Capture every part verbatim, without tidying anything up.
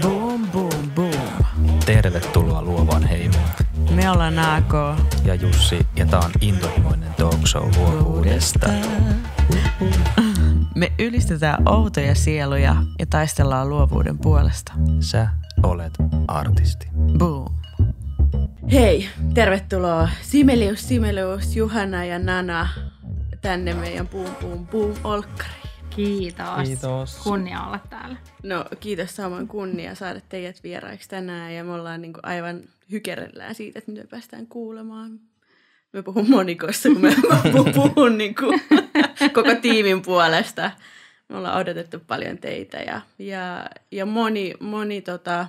Boom, boom, boom. Tervetuloa luovaan heimoon. Me ollaan Ako ja Jussi ja tää on intohimoinen talk show luovuudesta. Me ylistetään outoja sieluja ja taistellaan luovuuden puolesta. Sä olet artisti. Boom. Hei, tervetuloa Simelius, Simelius, Juhana ja Nana tänne meidän Boom, boom, boom olkkariin. Kiitos. Kiitos. Kunnia olla täällä. No kiitos, samoin kunnia saada teidät vieraiksi tänään ja me ollaan niinku aivan hykerellään siitä, että mitä päästään kuulemaan. Me puhun monikossa, kun me puhun niinku koko tiimin puolesta. Me ollaan odotettu paljon teitä ja, ja, ja moni, moni tota,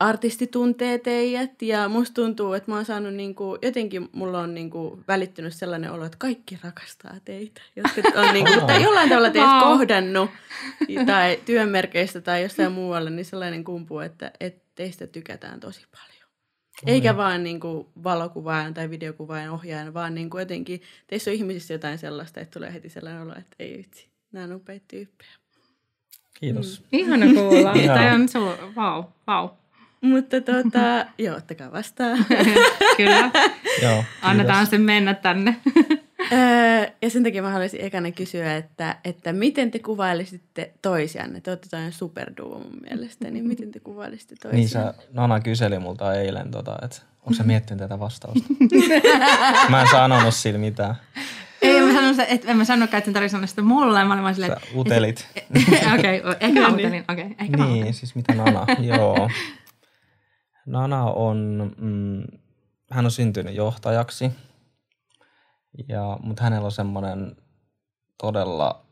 artisti tuntee teidät ja musta tuntuu, että mä oon saanut niinku, jotenkin mulla on niinku välittynyt sellainen olo, että kaikki rakastaa teitä. Jotkut on niinku, tai jollain tavalla teitä kohdannut tai työmerkeistä tai jossain muualla, niin sellainen kumpuu, että, että teistä tykätään tosi paljon. Eikä vaan niinku valokuvaajan tai videokuvaajan ohjaajan, vaan niinku jotenkin teissä on ihmisissä jotain sellaista, että tulee heti sellainen olo, että ei vitsi, nämä on upeita tyyppejä. Kiitos. Mm. Ihana kuulla. Tämä on sulla, vau, vau. Mutta tuota, joo, ottakaa vastaan. Kyllä. Joo, annetaan sen mennä tänne. Ja sen takia mä haluaisin ekana kysyä, että, että miten te kuvailisitte toisianne? Te olette toinen superduo mun mielestä, niin miten te kuvailisitte toisianne? Niin sä, Nana kyseli multa eilen, tota, että onko sä miettinyt tätä vastausta? Mä en sanonut sillä mitään. Et, en mä sanokaan, että sen tarvitsi sanoa sitä mulle. Mä olin vaan silleen, sä utelit. Okei, okay, ehkä mä utelin. Okay, ehkä mä niin, siis mitä Nana, joo. Nana on, mm, hän on syntynyt johtajaksi, ja, mutta hänellä on semmoinen todella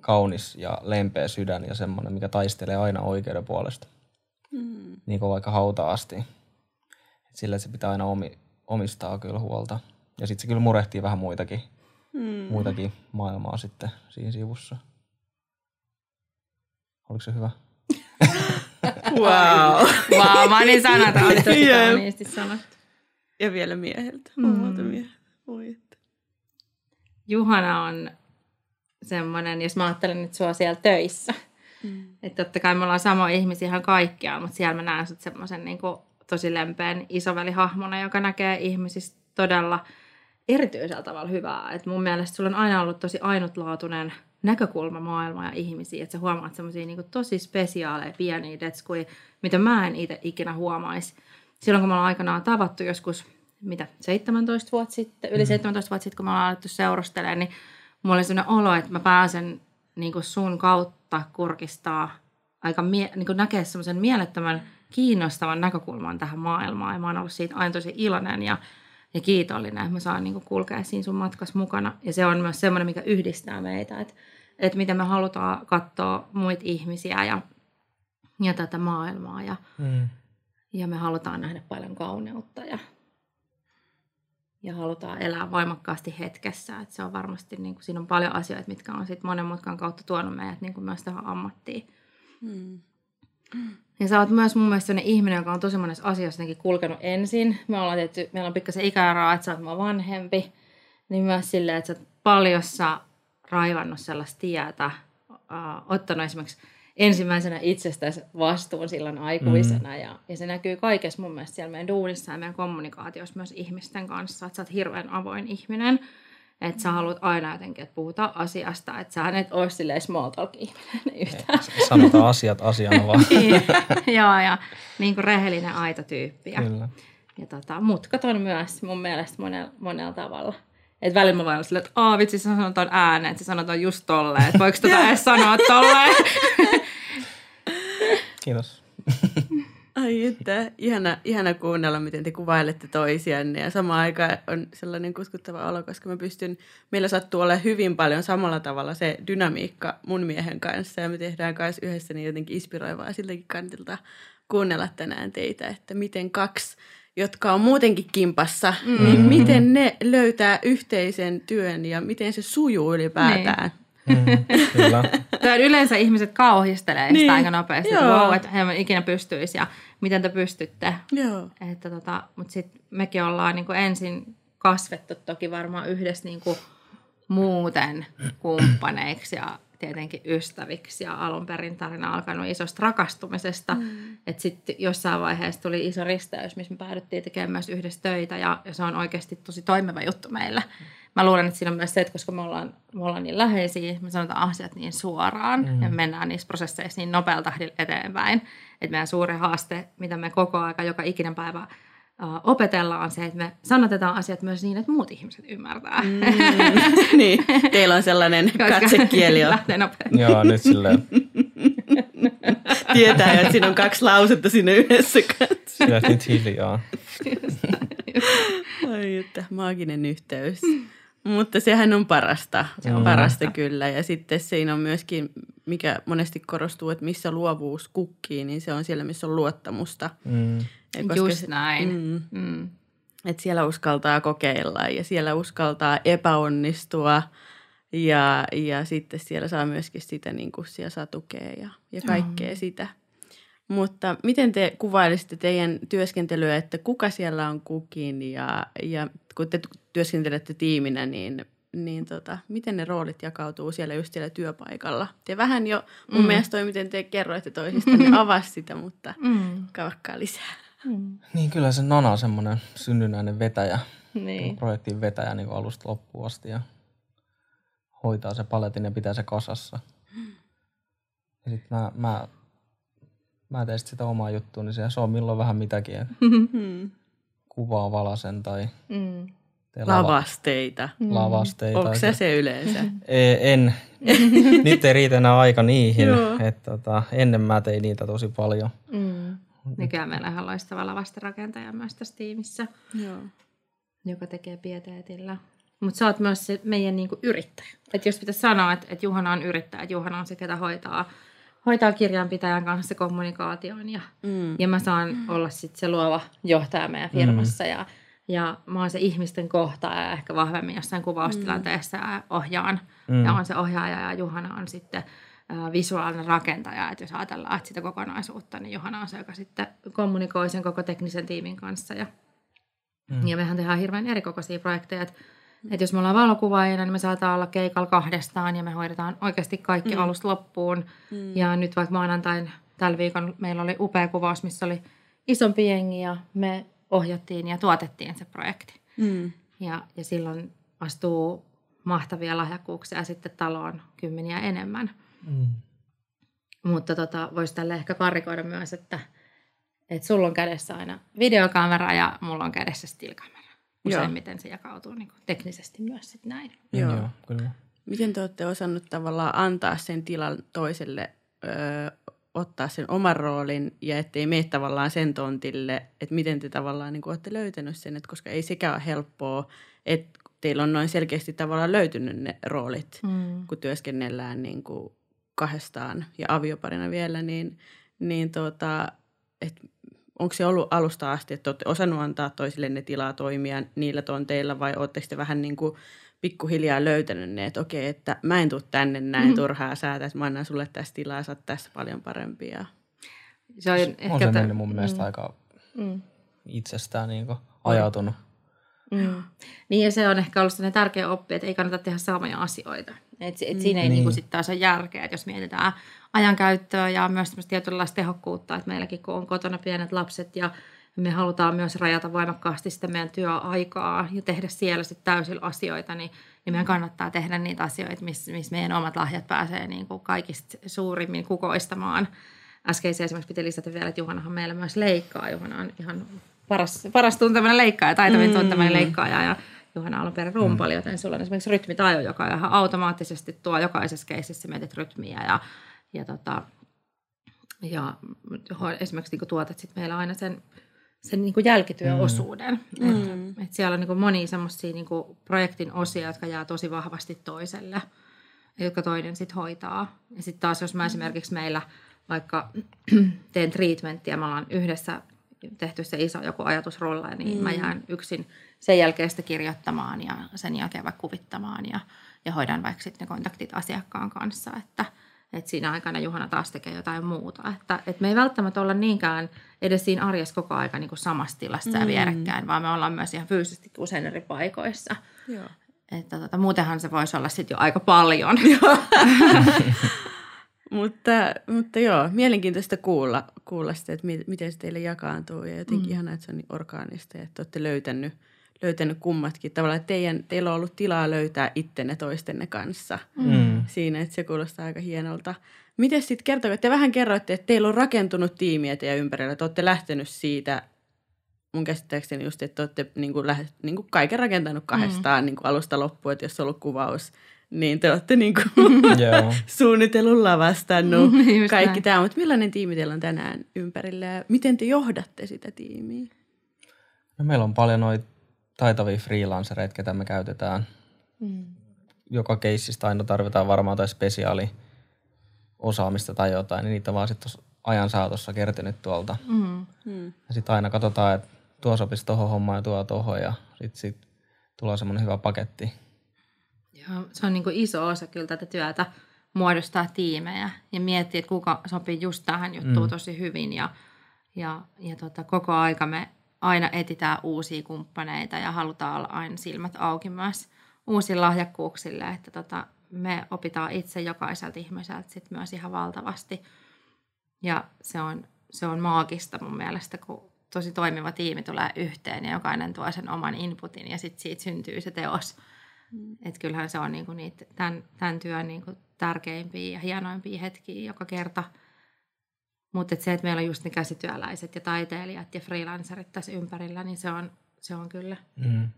kaunis ja lempeä sydän ja semmoinen, mikä taistelee aina oikeuden puolesta, mm. niin kuin vaikka hautaa asti. Sillä se pitää aina omi, omistaa kyllä huolta. Ja sitten se kyllä murehtii vähän muitakin, mm. muitakin maailmaa sitten siinä sivussa. Oliko se hyvä? Wow. Wow, mä oon niin sanata, olet tosiaan niisti sanottu. Ja vielä mieheltä, omalta mieheltä. Juhana on semmoinen, jos mä ajattelen nyt sua siellä töissä. Mm. Että totta kai me ollaan samoja ihmisiä ihan kaikkiaan, mutta siellä mä näen sut semmoisen niin kuin tosi lempeän isovälihahmona, joka näkee ihmisistä todella erityisellä tavalla hyvää. Et mun mielestä sulla on aina ollut tosi ainutlaatuinen näkökulma maailmaa ja ihmisiä, että sä huomaat semmoisia niin kuin tosi spesiaaleja, pieniä detskuja, mitä mä en itse ikinä huomaisi. Silloin kun me ollaan aikanaan tavattu joskus, mitä, seitsemäntoista vuotta sitten, yli seitsemäntoista vuotta sitten, kun me ollaan alettu seurustelemaan, niin mulla oli semmoinen olo, että mä pääsen niin kuin sun kautta kurkistaa, aika mie- niin kuin näkee semmoisen mielettömän kiinnostavan näkökulman tähän maailmaan, ja mä oon ollut siitä aina tosi iloinen ja Ja kiitollinen, että mä saan niin kuin kulkea siinä sun matkassa mukana. Ja se on myös semmoinen, mikä yhdistää meitä, että, että miten me halutaan katsoa muita ihmisiä ja, ja tätä maailmaa. Ja, mm. ja me halutaan nähdä paljon kauneutta ja, ja halutaan elää voimakkaasti hetkessä. Että se on varmasti, niin kuin, siinä on paljon asioita, mitkä on sit monen mutkan kautta tuonut meidät niin kuin myös tähän ammattiin. Mm. Ja sä oot myös mun mielestä sellainen ihminen, joka on tosi monessa asiassa kulkenut ensin. Me ollaan tehty, meillä on pikkasen ikäeroa, että sä oot mua vanhempi. Niin myös silleen, että sä oot paljossa raivannut sellaista tietä, uh, ottanut esimerkiksi ensimmäisenä itsestäsi vastuun silloin aikuisena. Mm. Ja, ja se näkyy kaikessa mun mielestä siellä meidän duunissa ja meidän kommunikaatiossa myös ihmisten kanssa. Että sä oot hirveän avoin ihminen. Että sä haluat aina jotenkin, että puhutaan asiasta, että sä et ole silleen small talk-ihminen yhtään. Sanotaan asiat asiana vaan. Joo, ja niin kuin rehellinen aito tyyppi. Kyllä. Ja tota, mutkat on myös mun mielestä monella, monella tavalla. Että välillä mä voin olla silleen, että aah vitsi, sä sanotaan ääneen, että sä sanotaan just tolleen. Että voiko tota edes sanoa tolleen? Kiitos. Ai että, ihana, ihana kuunnella, miten te kuvailette toisianne ja samaan aikaan on sellainen kuskuttava olo, koska mä pystyn, meillä sattuu olla hyvin paljon samalla tavalla se dynamiikka mun miehen kanssa ja me tehdään kanssa yhdessä niin jotenkin inspiroivaa siltäkin kantilta kuunnella tänään teitä, että miten kaksi, jotka on muutenkin kimpassa, mm-hmm. niin miten ne löytää yhteisen työn ja miten se sujuu ylipäätään. Niin. Mm, yleensä ihmiset kauhistelee niin. sitä aika nopeasti, Joo. että wow, että he ikinä pystyisi ja miten te pystytte. Tota, mutta sitten mekin ollaan niinku ensin kasvettu toki varmaan yhdessä niinku muuten kumppaneiksi ja tietenkin ystäviksi ja alun perin tarina alkanut isosta rakastumisesta. Mm. Että sitten jossain vaiheessa tuli iso risteys, missä me päädyttiin tekemään myös yhdessä töitä ja, ja se on oikeasti tosi toimiva juttu meillä. Mm. Mä luulen, että siinä on myös se, että koska me ollaan, me ollaan niin läheisiä, me sanotaan asiat niin suoraan mm. ja mennään niissä prosesseissa niin nopealla tahdilla eteenpäin. Että meidän suuri haaste, mitä me koko aika joka ikinen päivä opetellaan on se, että me sanotetaan asiat myös niin, että muut ihmiset ymmärtää. Mm, niin, teillä on sellainen katsekieli. Joo, nyt silleen. Tietää, että siinä on kaksi lausetta sinne yhdessä kanssa. Sillä nyt hiljaa. Ai, että maaginen yhteys. Mutta sehän on parasta. Se on parasta mm. kyllä. Ja sitten siinä on myöskin, mikä monesti korostuu, että missä luovuus kukkii, niin se on siellä, missä on luottamusta. Mm. Just näin. Mm, mm. Että siellä uskaltaa kokeilla ja siellä uskaltaa epäonnistua ja, ja sitten siellä saa myöskin sitä niin kuin siellä saa tukea ja, ja kaikkea mm. sitä. Mutta miten te kuvailisitte teidän työskentelyä, että kuka siellä on kukin ja, ja kun te työskentelette tiiminä, niin, niin tota, miten ne roolit jakautuu siellä just siellä työpaikalla? Te vähän jo mun mm. mielestä toi, miten te kerroitte toisista, ne avasi sitä, mutta mm. kavakkaa lisää. Mm. Niin kyllä se Nana on semmoinen synnynnäinen vetäjä, niin. projektin vetäjä niin alusta loppuun asti ja hoitaa se paletin ja pitää se kasassa. Ja sit mä, mä, mä teen sit sitä omaa juttua, niin se on milloin vähän mitäkin. Kuvaa valasen tai mm. lava- lavasteita. lavasteita. Onko se se yleensä? Ei, en. Nyt ei riitä enää aika niihin. Et, tota, ennen mä tein niitä tosi paljon. Mm. Nykyään meillä on ihan loistava lavasterakentaja myös tässä tiimissä, joo. joka tekee pieteetillä. Mutta sä oot myös se meidän niinku yrittäjä. Et jos pitäisi sanoa, että et Juhana on yrittäjä, että Juhana on se, ketä hoitaa, hoitaa kirjanpitäjän kanssa kommunikaation. Ja, mm. ja mä saan mm. olla sit se luova johtaja meidän firmassa. Mm. Ja, ja mä oon se ihmisten kohtaaja ja ehkä vahvemmin jossain kuvaustilanteessa ja ohjaan. Mm. Ja on se ohjaaja ja Juhana on sitten visuaalinen rakentaja, että jos ajatellaan että sitä kokonaisuutta, niin Juhana on se, joka sitten kommunikoi sen koko teknisen tiimin kanssa. Ja, mm. ja mehän tehdään hirveän erikokoisia projekteja, että, että jos me ollaan valokuvaajina, niin me saataan olla keikalla kahdestaan ja me hoidetaan oikeasti kaikki mm. alusta loppuun. Mm. Ja nyt vaikka maanantain tällä viikon meillä oli upea kuvaus, missä oli isompi jengi ja me ohjattiin ja tuotettiin se projekti. Mm. Ja, ja silloin astuu mahtavia lahjakkuuksia sitten taloon kymmeniä enemmän. Mm. Mutta tota, voisi tälle ehkä karikoida myös, että, että sulla on kädessä aina videokamera ja mulla on kädessä stillkamera. Useimmiten se jakautuu niin kuin teknisesti myös sit näin. Joo. Joo, kyllä. Miten te olette osannut tavallaan antaa sen tilan toiselle, öö, ottaa sen oman roolin ja ettei mene tavallaan sen tontille, että miten te tavallaan niin kuin olette löytänyt sen, että koska ei sekään ole helppoa, että teillä on noin selkeästi tavallaan löytynyt ne roolit, mm. kun työskennellään niin kuin kahdestaan ja avioparina vielä, niin, niin tuota, että onko se ollut alusta asti, että olette osannut antaa toisille ne tilaa toimia niillä tonteilla vai ootteko te vähän niin kuin pikkuhiljaa löytänyt ne, että okei, että mä en tuu tänne näin mm-hmm. turhaa säätä, että mä annan sulle tässä tilaa, sä oot tässä paljon parempia. Se on, se, ehkä on se ta- mun mielestä mm. aika mm. itsestään niin kuin ajautunut. Mm. Niin ja se on ehkä ollut sellainen tärkeä oppi, että ei kannata tehdä samoja asioita. Et, et mm. siinä ei niin. niinku sitten taas ole järkeä, että jos mietitään ajankäyttöä ja myös tietynlaista tehokkuutta, että meilläkin kun on kotona pienet lapset ja me halutaan myös rajata voimakkaasti sitä meidän työaikaa ja tehdä siellä sitten täysillä asioita, niin, niin meidän kannattaa tehdä niitä asioita, missä mis meidän omat lahjat pääsee niinku kaikista suurimmin kukoistamaan. Äskeisen esimerkiksi piti lisätä vielä, että Juhanahan meillä myös leikkaa. Juhana on ihan paras, paras tunteminen leikkaaja, taitavin mm. tunteminen leikkaaja ja Juhana alun perin rumpali, mm. joten sulla on esimerkiksi rytmitaju, joka ihan automaattisesti tuo jokaisessa keisissä mietit rytmiä ja, ja, tota, ja esimerkiksi niin tuotat sit meillä aina sen, sen niin jälkityöosuuden. Mm. Et, mm. Et siellä on niin monia semmoisia niin projektin osia, jotka jää tosi vahvasti toiselle, jotka toinen sitten hoitaa. Ja sitten taas jos mä esimerkiksi meillä vaikka teen treatmenttiä, me ollaan yhdessä tehty se iso joku ajatusrolla, niin mm. mä jään yksin sen jälkeen sitä kirjoittamaan ja sen jälkeen vaikka kuvittamaan ja, ja hoidan vaikka sitten ne kontaktit asiakkaan kanssa, että et siinä aikana Juhana taas tekee jotain muuta. Että et me ei välttämättä olla niinkään edes siinä arjessa koko aika niin kuin samassa tilassa mm. ja vierekkäin, vaan me ollaan myös ihan fyysisesti usein eri paikoissa. Joo. Että tota, muutenhan se voisi olla sitten jo aika paljon. mutta, mutta joo, mielenkiintoista kuulla, kuulla sitä, että miten se teille jakaantuu. Ja jotenkin mm. ihanaa, että se on niin orgaanista ja että olette löytänyt, löytänyt kummatkin. Tavallaan teidän, teillä on ollut tilaa löytää ittenne toistenne kanssa mm. siinä, että se kuulostaa aika hienolta. Miten sitten kertoo, että te vähän kerroitte, että teillä on rakentunut tiimiä teidän ympärillä. Te olette lähtenyt siitä... Mun käsittääkseni just, että olette niin kuin, niin kuin kaiken rakentanut kahdestaan mm. niin kuin alusta loppuun, että jos on ollut kuvaus, niin te olette niin kuin suunnitellut, lavastannut, mm, kaikki näin. Tämä. Mutta millainen tiimi teillä on tänään ympärillä ja miten te johdatte sitä tiimiä? No, meillä on paljon noita taitavia freelancereita, ketä me käytetään. Mm. Joka keissistä aina tarvitaan varmaan tai spesiaali osaamista tai jotain, niin niitä vaan sitten ajan saatossa kertynyt tuolta. Mm. Mm. Ja sitten aina katsotaan, että tuo sopisi tuohon hommaan ja tuo tuohon ja sitten sit tulee semmoinen hyvä paketti. Joo, se on niin kuin iso osa kyllä tätä työtä muodostaa tiimejä ja miettiä, että kuka sopii just tähän juttuun mm. tosi hyvin ja, ja, ja tota, koko aika me aina etsitään uusia kumppaneita ja halutaan olla aina silmät auki myös uusille lahjakkuuksille, että tota, me opitaan itse jokaiselta ihmiseltä sit myös ihan valtavasti ja se on Se on maagista mun mielestä, kun tosi toimiva tiimi tulee yhteen ja jokainen tuo sen oman inputin ja sitten siitä syntyy se teos. Mm. Et kyllähän se on niinku niitä, tämän, tämän työn niinku tärkeimpiä ja hienoimpia hetkiä joka kerta. Mutta se, että meillä on just ne käsityöläiset ja taiteilijat ja freelancerit tässä ympärillä, niin se on, se on, kyllä, mm.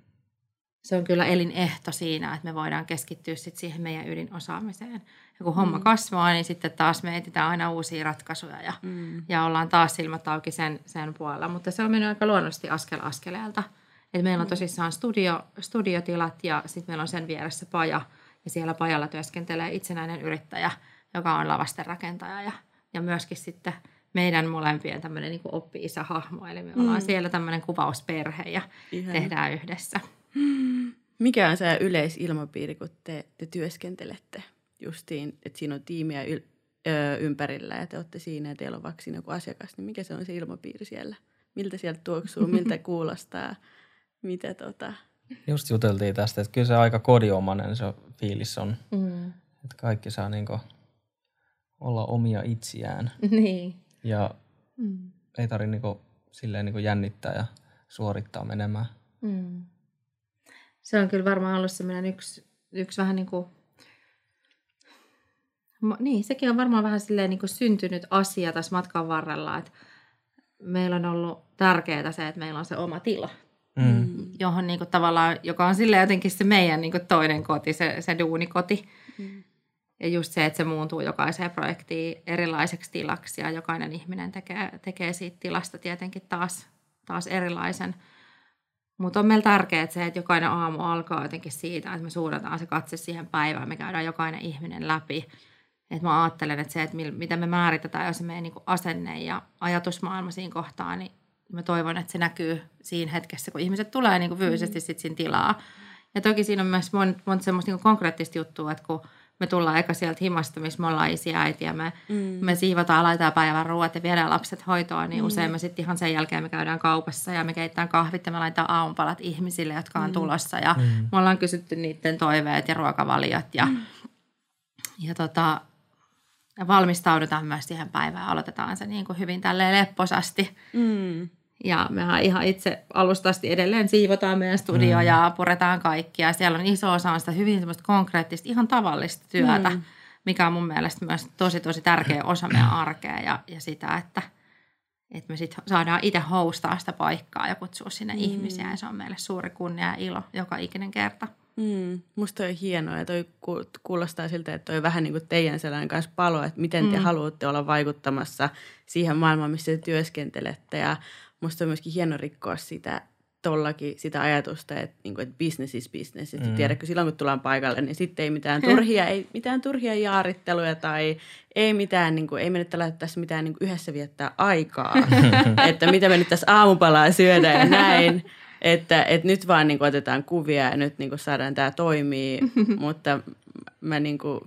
se on kyllä elinehto siinä, että me voidaan keskittyä sit siihen meidän ydinosaamiseen. Ja kun homma mm. kasvaa, niin sitten taas me etsitään aina uusia ratkaisuja ja, mm. ja ollaan taas silmät auki sen, sen puolella. Mutta se on mennyt aika luonnollisesti askel askeleelta. Et meillä on tosissaan studio, studiotilat ja sitten meillä on sen vieressä paja. Ja siellä pajalla työskentelee itsenäinen yrittäjä, joka on lavasten rakentaja. Ja, ja myöskin sitten meidän molempien tämmöinen niin kuin oppi-isähahmo. Eli me ollaan mm. siellä tämmöinen kuvausperhe ja ihan tehdään yhdessä. Mikä on se yleisilmapiiri, kun te, te työskentelette? Justiin, että siinä on tiimiä yl, ö, ympärillä ja te olette siinä ja teillä on vaikka siinä joku asiakas, niin mikä se on se ilmapiiri siellä? Miltä sieltä tuoksuu, miltä kuulostaa, mitä tota? Just juteltiin tästä, että kyllä se aika kodiomainen se fiilis on, mm. että kaikki saa niinku olla omia itseään niin. ja mm. ei tarvitse niinku, silleen niinku jännittää ja suorittaa menemään. Mm. Se on kyllä varmaan ollut sellainen yksi, yksi vähän niin kuin... Niin, sekin on varmaan vähän silleen niin kuin syntynyt asia tässä matkan varrella, että meillä on ollut tärkeää se, että meillä on se oma tila, mm. johon niin kuin tavallaan, joka on silleen jotenkin se meidän niin kuin toinen koti, se, se duunikoti. Mm. Ja just se, että se muuntuu jokaiseen projektiin erilaiseksi tilaksi ja jokainen ihminen tekee, tekee siitä tilasta tietenkin taas, taas erilaisen. Mutta on meillä tärkeää se, että jokainen aamu alkaa jotenkin siitä, että me suunnataan se katse siihen päivään, me käydään jokainen ihminen läpi. Että mä ajattelen, että se, että mitä me määritetään ja se meidän niin kuin asenne ja ajatusmaailma siinä kohtaa, niin mä toivon, että se näkyy siinä hetkessä, kun ihmiset tulee niin kuin fyysisesti sit siinä tilaa. Ja toki siinä on myös monta mon semmoista niin kuin konkreettista juttua, että kun me tullaan eka sieltä himasta, missä me ollaan isi ja äiti ja me, mm. me siivotaan, laitetaan päivän ruoat ja viedään lapset hoitoon, niin mm. usein me sitten ihan sen jälkeen me käydään kaupassa ja me keitetään kahvit ja me laitetaan aamupalat ihmisille, jotka on mm. tulossa ja mm. me ollaan kysytty niiden toiveet ja ruokavaliot ja, mm. ja tota... Ja valmistaudutaan myös siihen päivään, aloitetaan se niin kuin hyvin tälleen lepposasti. Mm. Ja mehän ihan itse alusta asti edelleen siivotaan meidän studio mm. ja puretaan kaikkia. Siellä on iso osa on sitä hyvin semmoista konkreettista, ihan tavallista työtä, mm. mikä on mun mielestä myös tosi, tosi tärkeä osa meidän arkea ja, ja sitä, että, että me sit saadaan itse hostaa sitä paikkaa ja kutsua sinne mm. ihmisiä. Ja se on meille suuri kunnia ja ilo joka ikinen kerta. Mm, musta on hienoa ja toi kuulostaa siltä, että toi vähän niin kuin teidän sellainen kanssa palo, että miten te mm. haluatte olla vaikuttamassa siihen maailmaan, missä te työskentelette. Ja musta on myöskin hieno rikkoa sitä tollakin sitä ajatusta, että, niin kuin, että business is business. Että mm. tiedätkö, silloin kun tullaan paikalle, niin sitten ei mitään turhia, ei mitään turhia jaaritteluja tai ei mitään, niin kuin, ei me nyt tässä mitään niin kuin yhdessä viettää aikaa, että mitä me nyt tässä aamupalaa syödään ja näin. Että et nyt vaan niinku otetaan kuvia ja nyt niinku saadaan tämä toimii, mutta mä, niinku,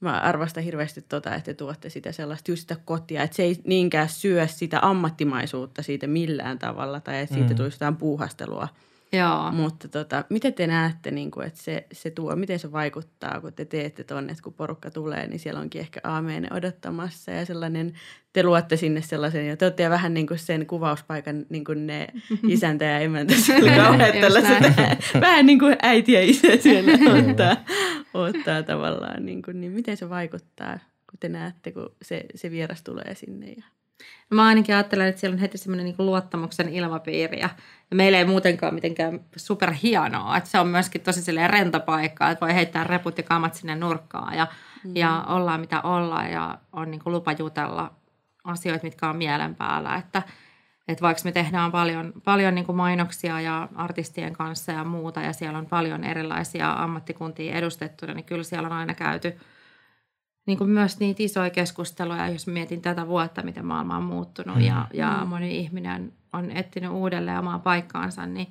mä arvostan hirveästi tota, että te tuotte sitä sellaista just sitä kotia, että se ei niinkään syö sitä ammattimaisuutta siitä millään tavalla tai että siitä mm. tulisi jotain puuhastelua, Joo. Mutta tota, miten te näette, niin kuin, että se, se tuo, miten se vaikuttaa, kun te teette tonne, että kun porukka tulee, niin siellä onkin ehkä aameene odottamassa ja sellainen, te luotte sinne sellaisen, ja te olette vähän niin kuin sen kuvauspaikan niin kuin ne isäntä ja emäntä siellä kauhean tällaiset, vähän niin kuin äiti ja isä siellä ottaa, ottaa tavallaan, niin, kuin, niin miten se vaikuttaa, kun te näette, kun se, se vieras tulee sinne ja... Mä ainakin ajattelen, että siellä on heti semmoinen niin kuin luottamuksen ilmapiiri ja meillä ei muutenkaan mitenkään superhienoa, että se on myöskin tosi silleen rento paikka, että voi heittää reput ja kamat sinne nurkkaan ja, mm. ja ollaan mitä ollaan ja on niin kuin lupa jutella asioita, mitkä on mielen päällä, että, että vaikka me tehdään paljon, paljon niin kuin mainoksia ja artistien kanssa ja muuta ja siellä on paljon erilaisia ammattikuntia edustettuna, niin kyllä siellä on aina käyty niin kuin myös niitä isoja keskusteluja, jos mietin tätä vuotta, miten maailma on muuttunut mm. ja, ja mm. moni ihminen on etsinyt uudelleen omaa paikkaansa, niin,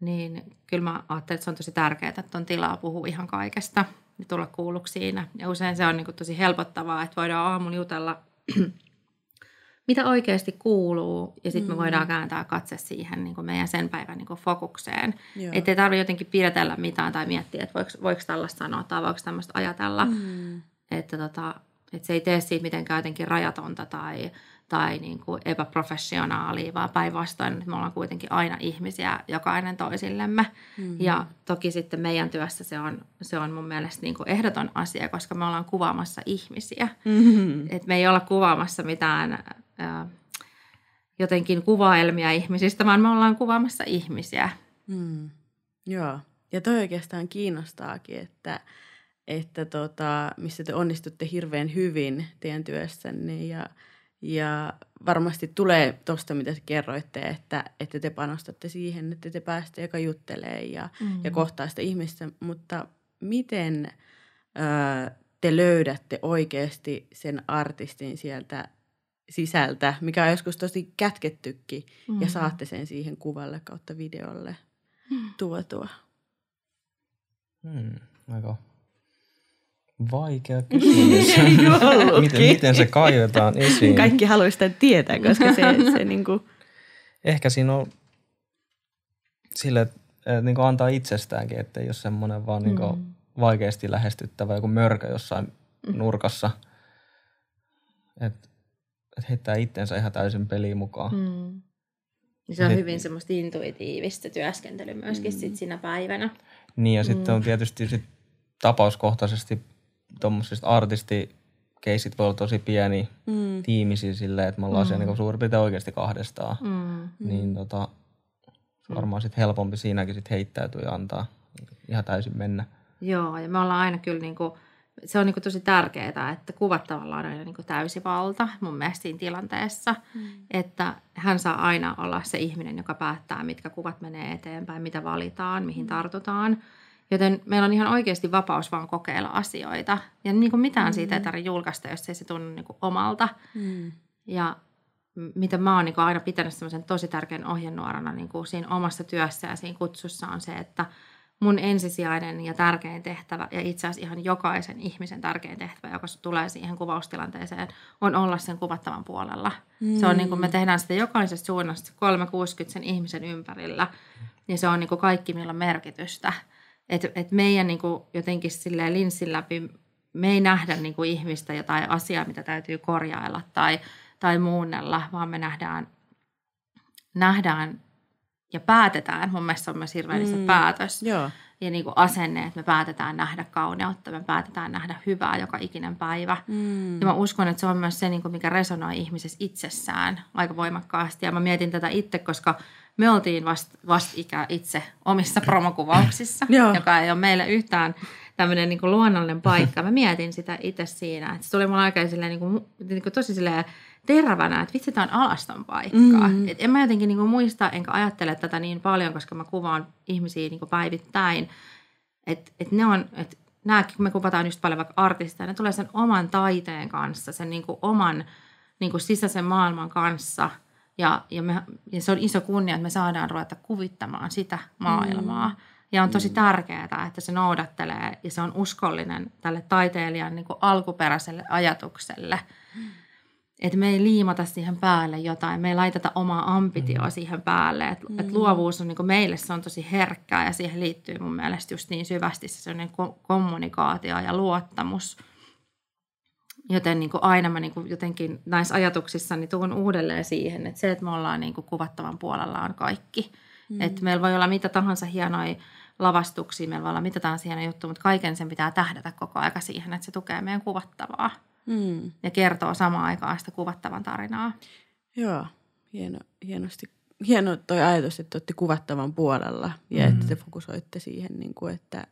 niin kyllä mä ajattelen, että se on tosi tärkeää, että on tilaa puhua ihan kaikesta ja tulla kuulluksi siinä. Ja usein se on niin kuin tosi helpottavaa, että voidaan aamulla jutella, mitä oikeasti kuuluu, ja sitten me voidaan kääntää katse siihen niin kuin meidän sen päivän niin kuin fokukseen. Että ei tarvitse jotenkin pidätellä mitään tai miettiä, että voiko, voiko tällaista sanoa tai voiko tällaista ajatella. Mm. Että, tota, että se ei tee siitä mitenkään jotenkin rajatonta tai, tai niin kuin epäprofessionaalia, vaan päinvastoin me ollaan kuitenkin aina ihmisiä jokainen toisillemme. Mm-hmm. Ja toki sitten meidän työssä se on, se on mun mielestä niin kuin ehdoton asia, koska me ollaan kuvaamassa ihmisiä. Mm-hmm. Että me ei olla kuvaamassa mitään äh, jotenkin kuvaelmia ihmisistä, vaan me ollaan kuvaamassa ihmisiä. Mm. Joo, ja toi oikeastaan kiinnostaakin, että... että tota, missä te onnistutte hirveän hyvin teidän työssänne ja, ja varmasti tulee tuosta, mitä te kerroitte, että, että te panostatte siihen, että te pääsette, joka juttelee ja, mm-hmm. ja kohtaa sitä ihmistä, mutta miten ö, te löydätte oikeasti sen artistin sieltä sisältä, mikä on joskus tosi kätkettykin mm-hmm. ja saatte sen siihen kuvalle kautta videolle tuotua? Mm, aika vaikea kysymys. miten, miten se kaivetaan esiin? Kaikki haluaisi sitä tietää, koska se, se niin kuin... Ehkä siinä on sille, että niin kuin antaa itsestäänkin, että ei ole semmoinen vaan mm. niin kuin vaikeasti lähestyttävä joku mörkö jossain nurkassa. Että et heittää itsensä ihan täysin peliin mukaan. Mm. Se on sit... hyvin semmoista intuitiivista työskentelyä myöskin mm. sit siinä päivänä. Niin ja sitten mm. on tietysti sit tapauskohtaisesti tuommoiset artistikeisit voi olla tosi pieni mm. tiimisiä silleen, että me ollaan mm. siellä niin suurin piirtein oikeasti kahdestaan. Mm. Niin tota, se on varmaan sit helpompi siinäkin sit heittäytyä ja antaa ihan täysin mennä. Joo, ja me ollaan aina kyllä niinku, se on niinku tosi tärkeää, että kuvat tavallaan on aina niinku täysivalta mun mielestä siinä tilanteessa. Mm. Että hän saa aina olla se ihminen, joka päättää, mitkä kuvat menee eteenpäin, mitä valitaan, mihin mm. tartutaan. Joten meillä on ihan oikeasti vapaus vaan kokeilla asioita. Ja niin kuin mitään mm. siitä ei tarvitse julkaista, jos ei se tunnu niin kuin omalta. Mm. Ja mitä mä oon niin kuin aina pitänyt semmoisen tosi tärkeän ohjenuorana niin kuin siinä omassa työssä ja siinä kutsussa on se, että mun ensisijainen ja tärkein tehtävä ja itse asiassa ihan jokaisen ihmisen tärkein tehtävä, joka tulee siihen kuvaustilanteeseen, on olla sen kuvattavan puolella. Mm. Se on niin kuin me tehdään sitä jokaisesta suunnasta kolmesataakuusikymmentä sen ihmisen ympärillä. Ja se on niin kuin kaikki, millä on merkitystä. Että et meidän niinku jotenkin silleen linssin läpi, me ei nähdä niinku ihmistä jotain asiaa, mitä täytyy korjailla tai, tai muunnella, vaan me nähdään, nähdään ja päätetään. Mun mielestä se on myös hirveän mm, päätös joo. ja niinku asenne, että me päätetään nähdä kauneutta, me päätetään nähdä hyvää joka ikinen päivä. Mm. Ja mä uskon, että se on myös se, niinku, mikä resonoi ihmisessä itsessään aika voimakkaasti. Ja mä mietin tätä itse, koska... Me oltiin vasta vast ikä itse omissa promokuvauksissa, joka ei ole meille yhtään tämmöinen niin kuin luonnollinen paikka. Mä mietin sitä itse siinä. Että se tuli mulle aika silleen, niin kuin, niin kuin tosi silleen terävänä, että vitsi, tämä on alaston paikkaa. Mm-hmm. Et en mä jotenkin niin kuin muista, enkä ajattele tätä niin paljon, koska mä kuvaan ihmisiä niin kuin päivittäin. Että et ne on, että nääkin, kun me kuvataan just paljon vaikka artisteja, ne tulee sen oman taiteen kanssa, sen niin kuin oman niin kuin sisäisen maailman kanssa. Ja, ja, me, ja se on iso kunnia, että me saadaan ruveta kuvittamaan sitä maailmaa. Mm. Ja on tosi mm. tärkeää, että se noudattelee ja se on uskollinen tälle taiteilijan niin kuin alkuperäiselle ajatukselle. Mm. Että me ei liimata siihen päälle jotain, me ei laiteta omaa ambitioa mm. siihen päälle. Että mm. et luovuus on niin kuin meille, se on tosi herkkää ja siihen liittyy mun mielestä just niin syvästi se kommunikaatio ja luottamus. Joten niin kuin aina mä niin kuin jotenkin näissä ajatuksissani tuun uudelleen siihen, että se, että me ollaan niin kuin kuvattavan puolella on kaikki. Mm. Että meillä voi olla mitä tahansa hienoja lavastuksia, meillä voi olla mitä tahansa hienoja juttuja, mutta kaiken sen pitää tähdätä koko aika siihen, että se tukee meidän kuvattavaa. Mm. Ja kertoo samaan aikaan sitä kuvattavan tarinaa. Joo, hieno, hienosti. Hieno toi ajatus, että olette kuvattavan puolella ja mm-hmm. että te fokusoitte siihen, niin kuin, että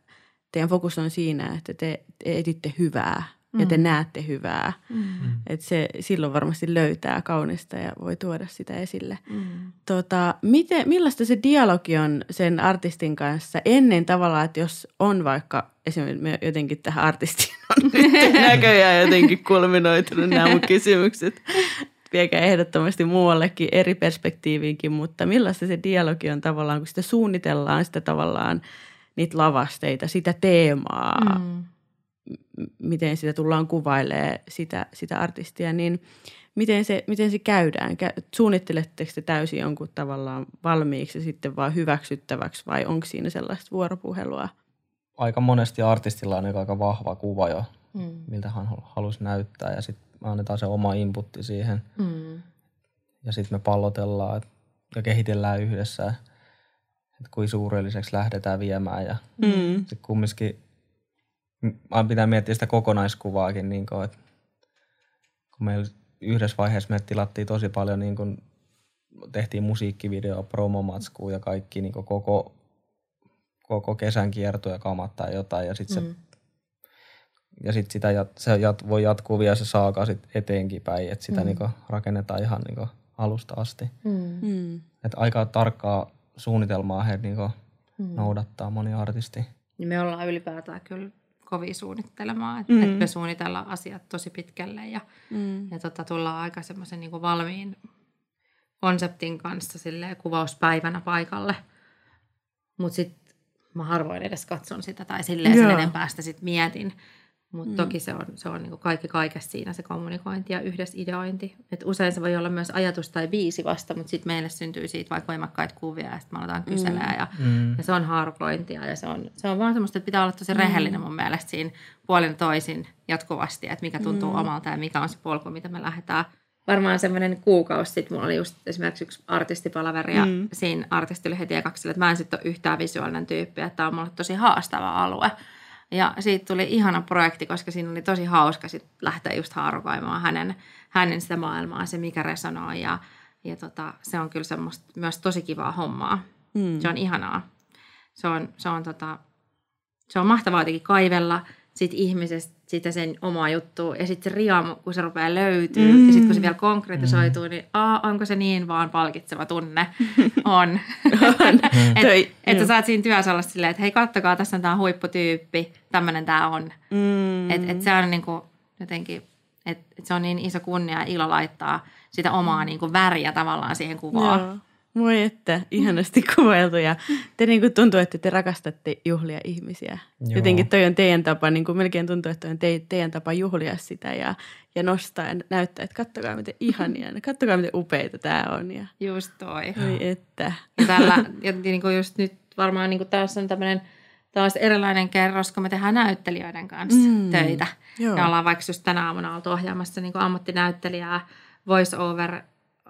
teidän fokus on siinä, että te, te etitte hyvää mm-hmm. ja te näette hyvää. Mm-hmm. Että se silloin varmasti löytää kaunista ja voi tuoda sitä esille. Mm-hmm. Tota, miten, millaista se dialogi on sen artistin kanssa ennen tavallaan, että jos on vaikka esimerkiksi me jotenkin tähän artistiin on nyt näköjään jotenkin kulminoitunut nämä mun kysymykset. Viekää ehdottomasti muuallekin eri perspektiiviinkin, mutta millaista se dialogi on tavallaan, kun sitä suunnitellaan, sitä tavallaan niitä lavasteita, sitä teemaa, mm. miten sitä tullaan kuvailemaan sitä, sitä artistia, niin miten se, miten se käydään? Suunnitteletteko te täysin jonkun tavallaan valmiiksi sitten vaan hyväksyttäväksi vai onko siinä sellaista vuoropuhelua? Aika monesti artistilla on aika vahva kuva jo, mm. miltä hän halusi näyttää ja sitten annetaan se oma inputti siihen mm. ja sitten me pallotellaan ja kehitellään yhdessä, että kuin suurelliseksi lähdetään viemään ja mm. sitten kumminkin pitää miettiä sitä kokonaiskuvaakin, niin kun, että kun meillä yhdessä vaiheessa me tilattiin tosi paljon, niin kun tehtiin musiikkivideo, promomatskuu ja kaikki niin kun koko koko kesän kiertoja kamat tai jotain, ja sitten mm. ja sit sitä jat, se jat, voi jatkuu vielä se saakaa sit eteenkin päin, että sitä mm. niinku rakennetaan ihan niinku alusta asti. Mm. Että aika tarkkaa suunnitelmaa he niinku mm. noudattaa moni artisti. Niin me ollaan ylipäätään kyllä kovin suunnittelemaan, että mm. et me suunnitellaan asiat tosi pitkälle ja, mm. ja tota, tullaan aika semmoisen niinku valmiin konseptin kanssa silleen kuvauspäivänä paikalle, mut sitten mä harvoin edes katson sitä tai silleen sen enempää sitä sit mietin. Mutta mm. toki se on, se on niinku kaikki kaikessa siinä se kommunikointi ja yhdessä ideointi. Et usein se voi olla myös ajatus tai biisi vasta, mutta sitten meille syntyy siitä vaikka voimakkaita kuvia ja sitten me aletaan kyselemään. Ja, mm. ja se on harvointia ja se on, se on vaan semmoista, että pitää olla tosi rehellinen mun mielestä siinä puolin toisin jatkuvasti. Että mikä tuntuu mm. omalta ja mikä on se polku, mitä me lähdetään. Varmaan semmoinen kuukausi sitten mulla oli just esimerkiksi yksi artistipalaveri ja mm. siinä artisti oli heti ekaksi, että mä en sitten ole yhtään visuaalinen tyyppi, että tämä on mulle tosi haastava alue. Ja siitä tuli ihana projekti, koska siinä oli tosi hauska sit lähteä just haarukoimaan hänen, hänen sitä maailmaa, se mikä resonoi ja, ja tota, se on kyllä semmoista myös tosi kivaa hommaa. Mm. Se on ihanaa. Se on, se on, tota, se on mahtavaa jotenkin kaivella siitä ihmisestä sitä sen omaa juttua ja sitten se riamu, kun se rupeaa löytyy mm. ja sitten kun se vielä konkretisoituu, mm. niin aa, onko se niin vaan palkitseva tunne? On. on. Että et, et sä saat siinä työssä olla silleen, että hei kattokaa, tässä on tää huipputyyppi, tämmönen tää on. Mm. Että et se on niinku jotenkin, että et se on niin iso kunnia ja ilo laittaa sitä omaa niinku väriä tavallaan siihen kuvaan. Joo. Moi että, ihanasti kuvailtu ja te niin kuin tuntuu, että te rakastatte juhlia ihmisiä. Joo. Jotenkin toi on teidän tapa, niin kuin melkein tuntuu, että toi on te, teidän tapa juhlia sitä ja, ja nostaa ja näyttää, että kattokaa miten ihania, kattokaa miten upeita tää on. Ja, just toi. Moi että. Ja tällä, ja niin kuin just nyt varmaan niin kuin taas on tämmöinen taas erilainen kerros, kun me tehdään näyttelijöiden kanssa mm. töitä. Joo. Ja ollaan vaikka just tänä aamuna oltu ohjaamassa niin kuin ammattinäyttelijää, voice over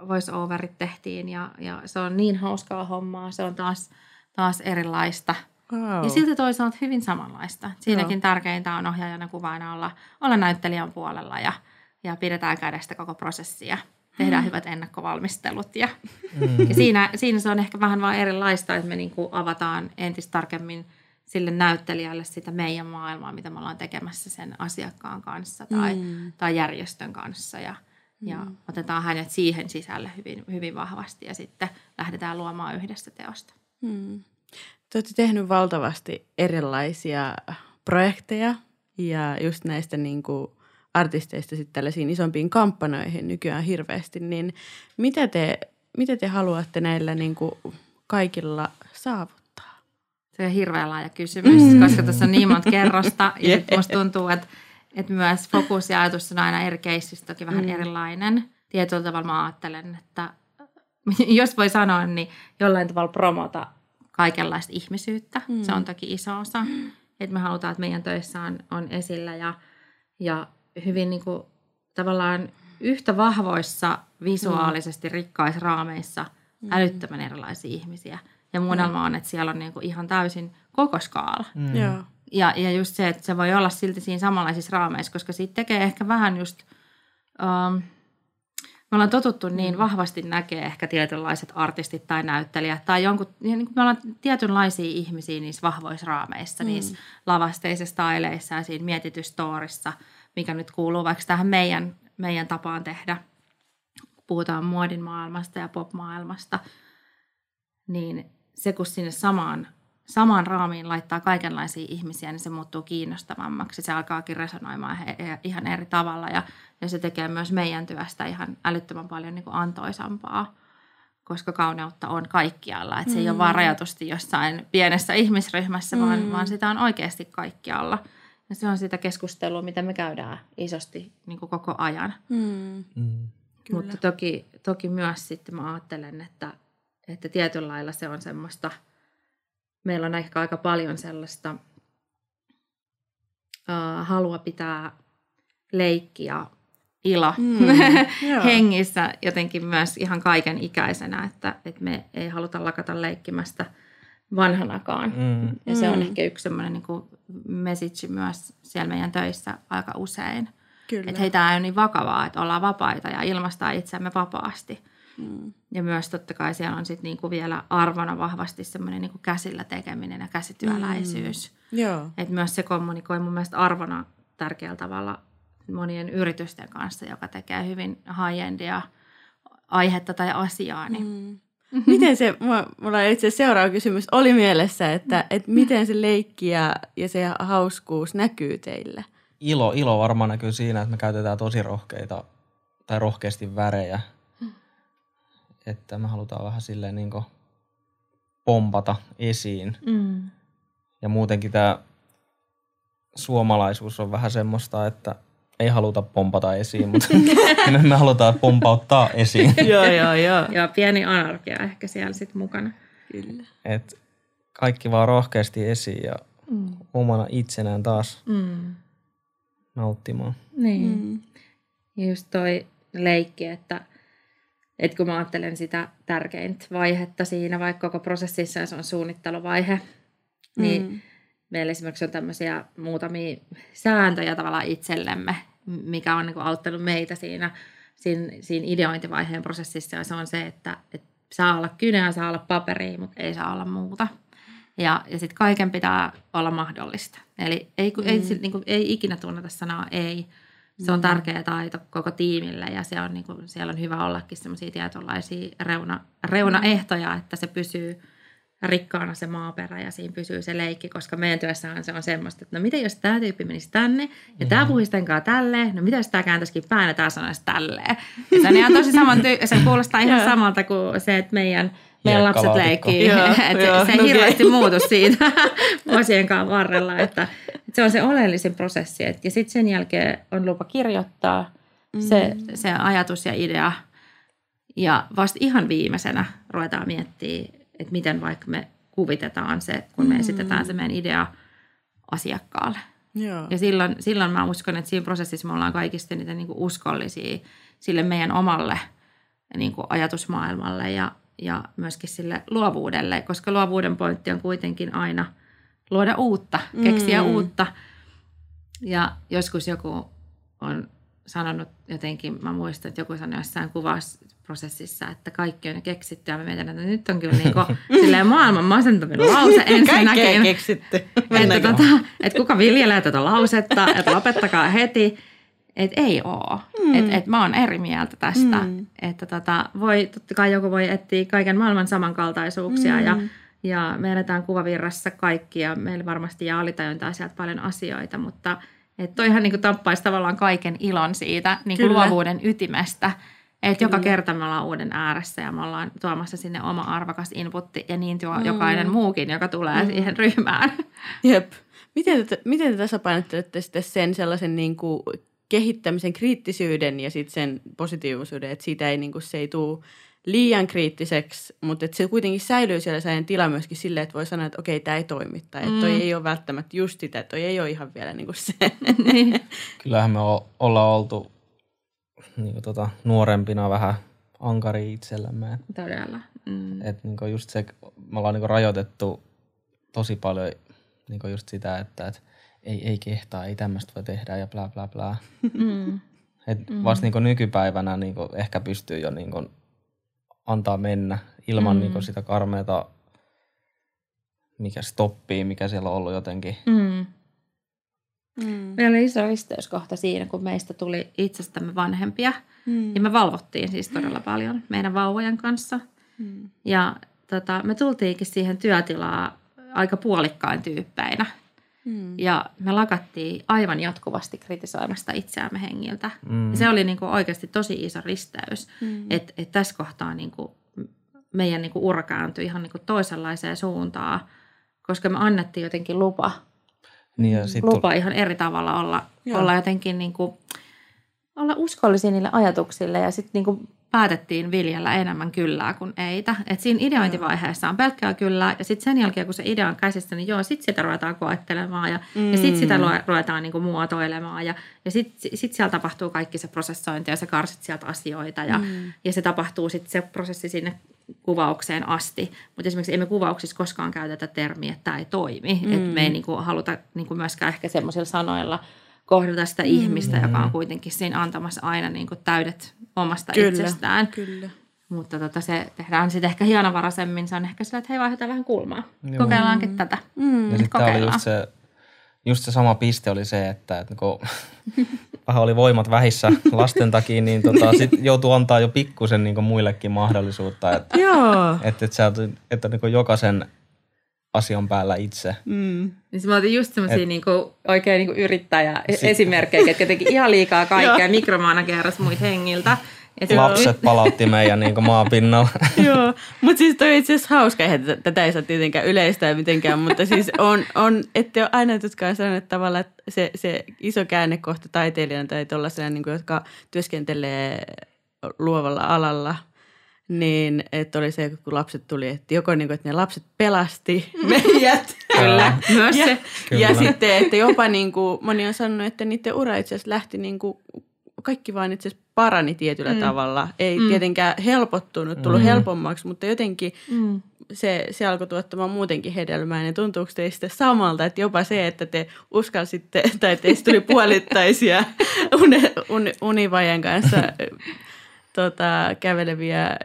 voice-overit tehtiin ja, ja se on niin hauskaa hommaa, se on taas, taas erilaista. Wow. Ja silti toisaalta hyvin samanlaista. Siinäkin joo. tärkeintä on ohjaajana kuvaana olla, olla näyttelijän puolella ja, ja pidetään kädestä koko prosessia. Tehdään mm. hyvät ennakkovalmistelut ja, mm. ja siinä, siinä se on ehkä vähän vaan erilaista, että me niinku avataan entistä tarkemmin sille näyttelijälle sitä meidän maailmaa, mitä me ollaan tekemässä sen asiakkaan kanssa tai, mm. tai järjestön kanssa ja ja mm. otetaan hänet siihen sisälle hyvin, hyvin vahvasti ja sitten lähdetään luomaan yhdessä teosta. Mm. Te olette tehnyt valtavasti erilaisia projekteja ja just näistä niin kuin artisteista sitten tällaisiin isompiin kampanjoihin nykyään hirveästi. Niin mitä, te, mitä te haluatte näillä niin kuin kaikilla saavuttaa? Se on hirveän laaja kysymys, mm. koska tässä on niin monta kerrosta ja yeah. sitten musta tuntuu, että Että myös fokus ja ajatus on aina eri keississä toki vähän mm. erilainen. Tietyllä tavalla mä ajattelen, että jos voi sanoa, niin jollain tavalla promota kaikenlaista ihmisyyttä. Mm. Se on toki iso osa. Mm. Että me halutaan, että meidän töissä on, on esillä ja, ja hyvin niin kuin, tavallaan yhtä vahvoissa, visuaalisesti rikkaissa raameissa mm. älyttömän erilaisia ihmisiä. Ja muunnelma mm. on, että siellä on niin kuin ihan täysin koko skaala. Mm. Yeah. Ja, ja just se, että se voi olla silti siinä samanlaisissa raameissa, koska siitä tekee ehkä vähän just... Um, me ollaan totuttu niin vahvasti näkee ehkä tietynlaiset artistit tai näyttelijät tai jonkun, niin me ollaan tietynlaisia ihmisiä niissä vahvoissa raameissa, mm. niissä lavasteisissa taileissa ja siinä mietitystoorissa, mikä nyt kuuluu vaikka tähän meidän, meidän tapaan tehdä. Puhutaan muodin maailmasta ja pop-maailmasta, niin se kun sinne samaan, samaan raamiin laittaa kaikenlaisia ihmisiä, niin se muuttuu kiinnostavammaksi. Se alkaakin resonoimaan he, he, ihan eri tavalla ja, ja se tekee myös meidän työstä ihan älyttömän paljon niin kuin antoisampaa, koska kauneutta on kaikkialla. Et se mm. ei ole vaan rajatusti jossain pienessä ihmisryhmässä, mm. vaan, vaan sitä on oikeasti kaikkialla. Ja se on sitä keskustelua, mitä me käydään isosti niin kuin koko ajan. Mm. Mm. Mutta toki, toki myös sitten mä ajattelen, että, että tietyllä lailla se on semmoista... Meillä on ehkä aika paljon sellaista uh, halua pitää leikkiä ilo mm, hengissä jotenkin myös ihan kaiken ikäisenä, että, että me ei haluta lakata leikkimästä vanhanakaan. Mm. Ja se on mm. ehkä yksi semmoinen niin kuin message myös siellä meidän töissä aika usein. Kyllä. Että hei, tämä ei ole niin vakavaa, että ollaan vapaita ja ilmaistaan itseämme vapaasti. Mm. Ja myös totta kai siellä on sit niinku vielä arvona vahvasti semmoinen niinku käsillä tekeminen ja käsityöläisyys. Mm. Että myös se kommunikoi mun mielestä arvona tärkeällä tavalla monien yritysten kanssa, joka tekee hyvin high-endia aihetta tai asiaa. Niin. Mm. Miten se, mulla itse asiassa seuraava kysymys oli mielessä, että et miten se leikki ja, ja se hauskuus näkyy teillä? Ilo, ilo varmaan näkyy siinä, että me käytetään tosi rohkeita tai rohkeasti värejä. Että me halutaan vähän silleen niin kuin pompata esiin. Mm. Ja muutenkin tämä suomalaisuus on vähän semmoista, että ei haluta pompata esiin, mutta me halutaan pompauttaa esiin. Joo, joo, joo. Joo, pieni anarkia ehkä siellä sitten mukana. Kyllä. Et kaikki vaan rohkeasti esiin ja mm. omana itsenään taas mm. nauttimaan. Niin. Mm. Ja just toi leikki, että... Että kun mä ajattelen sitä tärkeintä vaihetta siinä, vaikka koko prosessissa se on suunnitteluvaihe, niin mm. meillä esimerkiksi on tämmöisiä muutamia sääntöjä tavallaan itsellemme, mikä on niin kuin auttanut meitä siinä, siinä, siinä ideointivaiheen prosessissa. Ja se on se, että, että saa olla kynää, saa olla paperia, mutta ei saa olla muuta. Ja, ja sitten kaiken pitää olla mahdollista. Eli ei, mm. ei, niin kuin, ei ikinä tunneta sanaa ei. Se on tärkeä taito koko tiimille ja se on niin kuin, siellä on hyvä ollakin semmoisia tietynlaisia reuna, reunaehtoja, että se pysyy rikkaana se maaperä ja siinä pysyy se leikki, koska meidän työssähän se on semmoista, että no miten jos tämä tyyppi menisi tänne ja mm-hmm. tämä puhuisi tämänkaan tälleen, no mitä jos tämä kääntäisikin päin ja tämä sanoisi tälleen. Ja se on ihan tosi saman ty- se kuulostaa ihan samalta kuin se, että meidän, meidän lapset leikkii. Se ei hirveästi muutu siitä vuosienkaan varrella, että se on se oleellisin prosessi. Ja sitten sen jälkeen on lupa kirjoittaa se, se ajatus ja idea. Ja vasta ihan viimeisenä ruvetaan miettimään, että miten vaikka me kuvitetaan se, kun me esitetään se meidän idea asiakkaalle. Joo. Ja silloin, silloin mä uskon, että siinä prosessissa me ollaan kaikista niitä niin kuin uskollisia sille meidän omalle niin kuin ajatusmaailmalle ja, ja myöskin sille luovuudelle. Koska luovuuden pointti on kuitenkin aina... Luoda uutta, keksiä mm. uutta. Ja joskus joku on sanonut jotenkin, mä muistan, että joku sanoi jossain kuvausprosessissa, että kaikki on jo keksitty. Ja mä mietin, että nyt on kyllä niin kuin silleen maailman masentavin lause ensinnäkin. Kaikkea keksitty. Että, tota, että kuka viljelee tätä lausetta, että lopettakaa heti. Että ei oo. Mm. Että et mä oon eri mieltä tästä. Mm. Että tota, voi, totta kai joku voi etsiä kaiken maailman samankaltaisuuksia mm. ja... Ja me eletään kuvavirrassa kaikki ja meillä varmasti jää alitajuntaa sieltä paljon asioita, mutta et toihan niin kuin tappaisi tavallaan kaiken ilon siitä niin kuin luovuuden ytimestä. Että joka kerta me ollaan uuden ääressä ja me ollaan tuomassa sinne oma arvokas inputti ja niin tuo mm. jokainen muukin, joka tulee mm. siihen ryhmään. Jep. Miten te, miten te tasapainottelette sitten sen sellaisen niin kuin kehittämisen kriittisyyden ja sitten sen positiivisuuden, että siitä ei, niin kuin, se ei tule liian kriittiseksi, mutta että se kuitenkin säilyy siellä sellainen tila myöskin silleen, että voi sanoa, että okei, tämä ei toimi tai että toi mm. ei ole välttämättä just sitä, toi ei ole ihan vielä niin kuin se. Kyllähän me ollaan oltu niin kuin tota, nuorempina vähän ankaria itsellemme. Todella. Mm. Että niin kuin just se, me ollaan niin kuin rajoitettu tosi paljon niin kuin just sitä, että et, ei, ei kehtaa, ei tämmöistä voi tehdä ja bla bla bla. Mm. Että mm. vasta niin kuin nykypäivänä niin kuin ehkä pystyy jo niin kuin antaa mennä ilman mm. niin kuin sitä karmeata, mikä stoppii, mikä siellä on ollut jotenkin. Mm. Mm. Meillä oli iso risteyskohta siinä, kun meistä tuli itsestämme vanhempia. Mm. Ja me valvottiin siis todella paljon meidän vauvojen kanssa. Mm. Ja tota, me tultiinkin siihen työtilaa aika puolikkain tyyppeinä. Mm. Ja me lakattiin aivan jatkuvasti kritisoimasta itseämme hengiltä. Mm. Se oli niinku oikeasti tosi iso risteys. Mm. Että et tässä kohtaa niinku meidän niinku ura kääntyi ihan niinku toisenlaiseen suuntaan, koska me annettiin jotenkin lupa. Niin lupa tuli ihan eri tavalla olla, olla jotenkin niinku, olla uskollisia niille ajatuksille ja sitten niinku päätettiin viljellä enemmän kyllää kuin eitä. Et siinä ideointivaiheessa on pelkkää kyllää ja sitten sen jälkeen, kun se idea on käsissä, niin joo, sitten sitä ruvetaan koettelemaan ja, mm. ja sitten sitä ruvetaan niinku muotoilemaan ja, ja sitten sit siellä tapahtuu kaikki se prosessointi ja sä karsit sieltä asioita ja, mm. ja se tapahtuu sitten se prosessi sinne kuvaukseen asti. Mutta esimerkiksi emme kuvauksissa koskaan käytetä termiä, että tämä ei toimi. Mm. Et me ei niinku haluta niinku myöskään ehkä semmoisilla sanoilla kohdata sitä mm. ihmistä, joka on kuitenkin siinä antamassa aina niinku täydet omasta kyllä, itsestään. Kyllä. Mutta tota, se tehdään sitten ehkä hienovaraisemmin. Se on ehkä sillä, että hei, vaihdetaan vähän kulmaa. Joo. Kokeillaankin mm. tätä. Mm. Ja sitten oli just se, just se sama piste oli se, että, että kun vähän oli voimat vähissä lasten takia, niin tota, sitten joutui antaa jo pikkusen niin kuin muillekin mahdollisuutta. Että, että, että, että, että niin kuin jokaisen asian päällä itse. Mm. Siis mä otin just semmosia et niinku, oikein niinku yrittäjä-esimerkkejä, ketkä teki ihan liikaa kaikkea, mikromanageras muit hengiltä. Ja lapset palautti meidän niinku maapinnalla. Joo, mutta siis toi itse asiassa hauska, eihän tätä ei saa tietenkään yleistää mitenkään, mutta siis on, on ettei ole aina, jotka on sanonut tavallaan, että se, se iso käännekohta taiteilijana tai tollasena, niinku, jotka työskentelee luovalla alalla, niin, että oli se, kun lapset tuli, että joko niin kuin, että ne lapset pelasti meidät. Kyllä, myös se. Ja sitten, että jopa niin kuin moni on sanonut, että niiden ura itse asiassa lähti niin kuin, kaikki vaan itse asiassa parani tietyllä mm. tavalla. Ei mm. tietenkään helpottunut, tullut mm. helpommaksi, mutta jotenkin mm. se, se alkoi tuottamaan muutenkin hedelmää. Ja tuntuuko teistä samalta, että jopa se, että te uskalsitte, tai teistä tuli puolittaisia uni, uni, univajan kanssa tota, käveleviä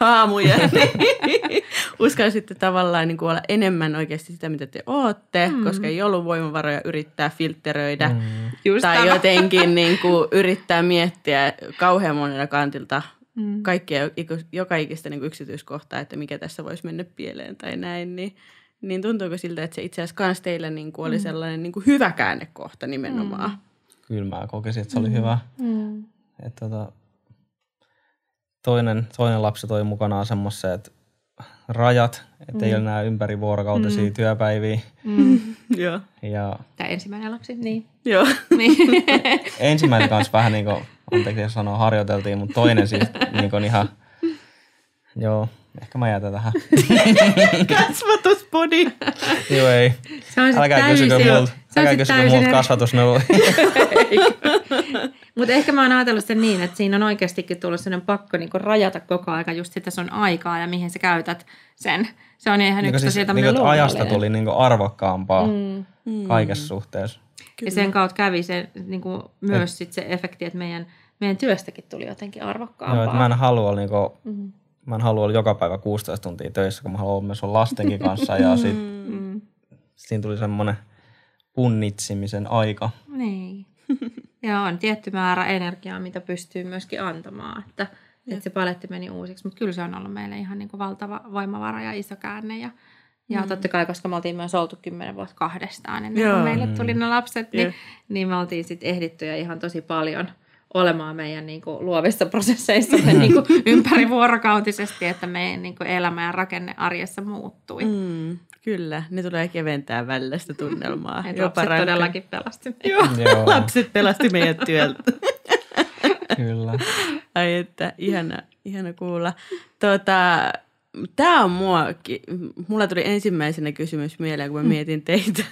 haamuja, niin uskalsitte tavallaan niin kuin olla enemmän oikeasti sitä, mitä te ootte, mm. koska ei ollut voimavaroja yrittää filtteröidä mm. tai tämä jotenkin niin kuin yrittää miettiä kauhean monella kantilta mm. kaikkea, joka ikistä niin kuin yksityiskohtaa, että mikä tässä voisi mennä pieleen tai näin, niin, niin tuntuuko siltä, että se itse asiassa kans teillä niin kuin oli sellainen niin kuin hyvä käännekohta nimenomaan? Mm. Kyllä mä kokisin, että se oli mm. hyvä. Mm. Että tota Toinen, toinen lapsi toi mukanaan semmoiset rajat, ettei mm. ole nämä ympärivuorokautisia mm. työpäiviä. Mm. ja. Ja tämä ensimmäinen lapsi, niin. Joo. Niin. Ensimmäinen kanssa vähän niin kuin, anteeksi jos sanoa, harjoiteltiin, mutta toinen siis niin kuin ihan, joo, ehkä mä jätän tähän. Kasvatuspodi. Joo ei, älkää kysykö multa. Älkää kysykö multa kasvatusneuvon. Mutta ehkä mä oon ajatellut sen niin, että siinä on oikeastikin tullut sellainen pakko niinku rajata koko aika just sitä sun aikaa ja mihin sä käytät sen. Se on ihan niinku yksi siis, tämmöinen niinku, luonnollinen. Ajasta tuli niinku arvokkaampaa mm, mm. kaikessa suhteessa. Kyllä. Ja sen kautta kävi se, niinku, myös et, sit se efekti, että meidän, meidän työstäkin tuli jotenkin arvokkaampaa. Joo, mä en halua niinku, mm. mä en halua olla joka päivä kuusitoista tuntia töissä, kun mä haluan myös olla lastenkin kanssa. Ja sit, mm. siinä tuli semmoinen punnitsimisen aika. Niin. Ja on tietty määrä energiaa, mitä pystyy myöskin antamaan, että, että se paletti meni uusiksi. Mutta kyllä se on ollut meille ihan niin kuin valtava voimavara ja iso käänne. Ja, ja mm. totta kai, koska me oltiin myös oltu kymmenen vuotta kahdestaan ennen kuin meille tuli ne lapset, niin, niin me oltiin sitten ehditty ja ihan tosi paljon olemaan meidän niin kuin luovissa prosesseissa niin kuin ympärivuorokautisesti, että meidän niin kuin elämä ja rakenne arjessa muuttui. Mm, kyllä, ne tulee keventää välillä sitä tunnelmaa. Et lapset rankin. Todellakin pelasti meidät. Joo, lapset pelasti meidät työltä. Kyllä. Ai että, ihana, ihana kuulla. Tuota, tämä on muakin. Mulla tuli ensimmäisenä kysymys mieleen, kun mä mietin teitä.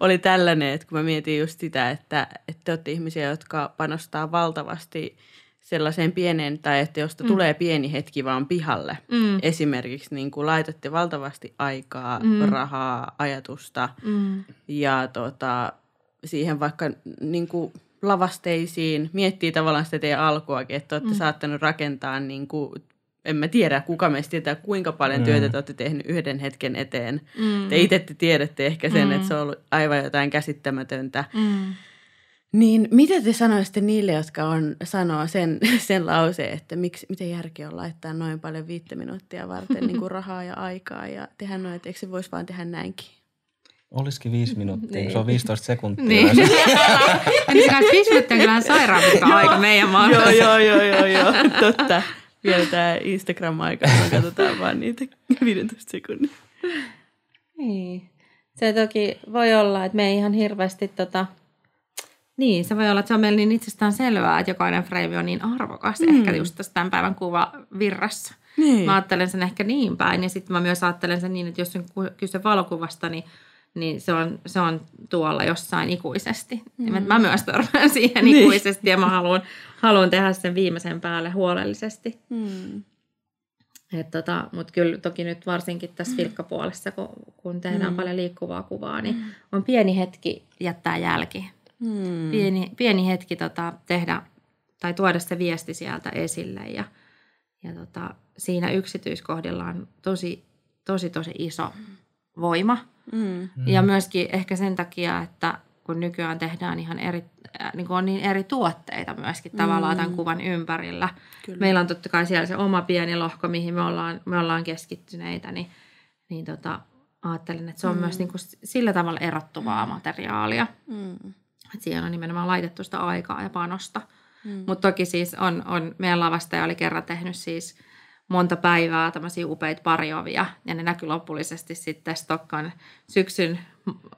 Oli tällainen, että kun mä mietin just sitä, että, että te olette ihmisiä, jotka panostaa valtavasti sellaiseen pieneen, tai että josta mm. tulee pieni hetki vaan pihalle. Mm. Esimerkiksi niin kun laitatte valtavasti aikaa, mm. rahaa, ajatusta mm. ja tota, siihen vaikka niin kun lavasteisiin. Miettii tavallaan sitä teidän alkuakin, että olette mm. saattanut rakentaa niin kun, en mä tiedä, kuka meistä tietää, kuinka paljon työtä te olette tehnyt yhden hetken eteen. Mm. Te itse te tiedätte ehkä sen, mm. että se on ollut aivan jotain käsittämätöntä. Mm. Niin mitä te sanoisitte niille, jotka on, sanoo sen, sen lauseen, että miksi, miten järkeä on laittaa noin paljon viittä minuuttia varten niin kuin rahaa ja aikaa ja tehdä noin, että eikö se voisi vaan tehdä näinkin? Olisikin viisi minuuttia, niin. Se on viisitoista sekuntia. Niin, viisi minuuttia kyllä on sairaan, mutta aika meidän maailmassa. Joo, joo, joo, joo, totta. Vielä tää Instagram-aika, kun katsotaan vaan niitä viidentoista sekunnin. Niin. Se toki voi olla, että me ei ihan hirveästi tota... Niin, se voi olla, että se on meillä niin itsestään selvää, että jokainen freimi on niin arvokas. Mm. Ehkä just tässä tämän päivän kuva virrassa. Niin. Mä ajattelen sen ehkä niin päin. Ja sitten mä myös ajattelen sen niin, että jos on kyse valokuvasta, niin, niin se, on, se on tuolla jossain ikuisesti. Mm. Mä myös törmään siihen niin. ikuisesti ja mä haluan... Haluan tehdä sen viimeisen päälle huolellisesti. Mm. Tota, mutta kyllä toki nyt varsinkin tässä filkkapuolessa, kun, kun tehdään mm. paljon liikkuvaa kuvaa, niin mm. on pieni hetki jättää jälki. Mm. Pieni, pieni hetki tota, tehdä tai tuoda se viesti sieltä esille. Ja, ja tota, siinä yksityiskohdilla on tosi, tosi, tosi iso voima. Mm. Ja myöskin ehkä sen takia, että kun nykyään tehdään ihan eri, niin kuin on niin eri tuotteita myöskin tavallaan tämän kuvan ympärillä. Kyllä. Meillä on totta kai siellä se oma pieni lohko, mihin me ollaan, me ollaan keskittyneitä, niin, niin tota, ajattelin, että se on mm. myös niin kuin sillä tavalla erottuvaa materiaalia. Mm. Että siihen on nimenomaan laitettu sitä aikaa ja panosta. Mm. Mutta toki siis on, on, meidän lavastaja oli kerran tehnyt siis monta päivää tämmöisiä upeita parjovia, ja ne näkyi lopullisesti sitten Stokkan syksyn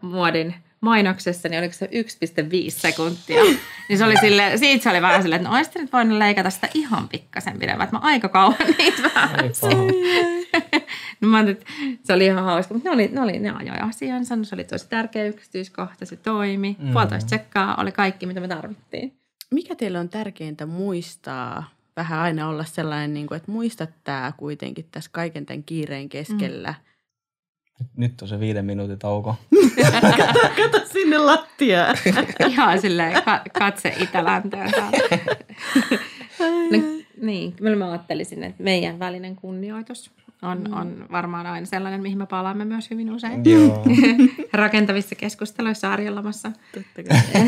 muodin mainoksessa, niin oliko se yksi pilkku viisi sekuntia. Niin se oli sille, siitä se oli vähän silleen, että no olis te nyt voinut leikata sitä ihan pikkasen pidemmän, että mä aika kauan niitä vähäsin. No mä ajattelin, että se oli ihan hauska, mutta ne oli, ne, oli, ne ajoi asiansa, se oli tosi tärkeä yksityiskohta, se toimi, mm. puolitoista tsekkaa, oli kaikki mitä me tarvittiin. Mikä teille on tärkeintä muistaa? Vähän aina olla sellainen, niin kuin, että muista tämä kuitenkin tässä kaiken tämän kiireen keskellä. Mm. Nyt on se viiden minuutin tauko. kato, kato sinne lattiaan. Ihan silleen katse itäläntöön. No, niin, kyllä mä ajattelisin, että meidän välinen kunnioitus on, mm. on varmaan aina sellainen, mihin me palaamme myös hyvin usein. Joo. Rakentavissa keskusteluissa arjellamassa. Totta kai.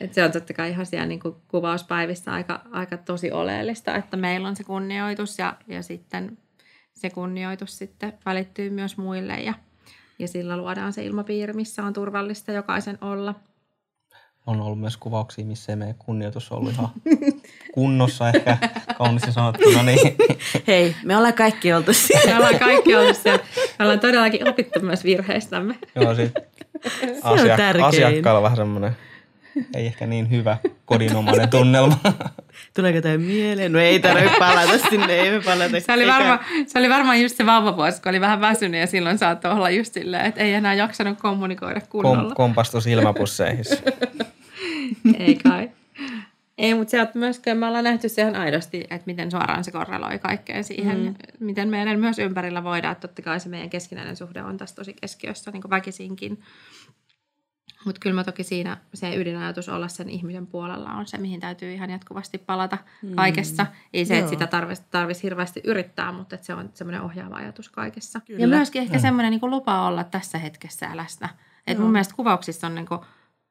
Et se on totta kai ihan siellä niin kuin kuvauspäivissä aika, aika tosi oleellista, että meillä on se kunnioitus ja, ja sitten se kunnioitus sitten välittyy myös muille ja, ja sillä luodaan se ilmapiiri, missä on turvallista jokaisen olla. On ollut myös kuvauksia, missä ei meidän kunnioitus on ollut ihan kunnossa ehkä kaunissa sanottuna. Niin. Hei, me ollaan kaikki oltu siellä. Me ollaan kaikki oltu siellä. Me ollaan todellakin opittu myös virheistämme. Joo, siis asiak- asiakkaalla vähän semmoinen... Ei ehkä niin hyvä kodinomainen tunnelma. Tuleeko jotain mieleen? No ei tarvitse palata sinne, ei me palata. Se oli, varma, se oli varmaan just se vauvavuosi, kun oli vähän väsynyt ja silloin saattoi olla just silleen, että ei enää jaksanut kommunikoida kunnolla. Kom- kompastus ilmapusseihin. Ei kai. Ei, mutta sieltä myöskään me ollaan nähty sehän aidosti, että miten suoraan se korreloi kaikkeen siihen, mm. miten meidän myös ympärillä voidaan. Totta kai se meidän keskinäinen suhde on tässä tosi keskiössä, niin kuin väkisinkin. Mutta kyllä mä toki siinä se ydinajatus olla sen ihmisen puolella on se, mihin täytyy ihan jatkuvasti palata kaikessa. Mm. Ei se, että sitä tarvitsisi tarvis hirveästi yrittää, mutta se on semmoinen ohjaava ajatus kaikessa. Kyllä. Ja myöskin ehkä mm. semmoinen niin kuin lupa olla tässä hetkessä läsnä. Et mun mielestä kuvauksissa on niin kuin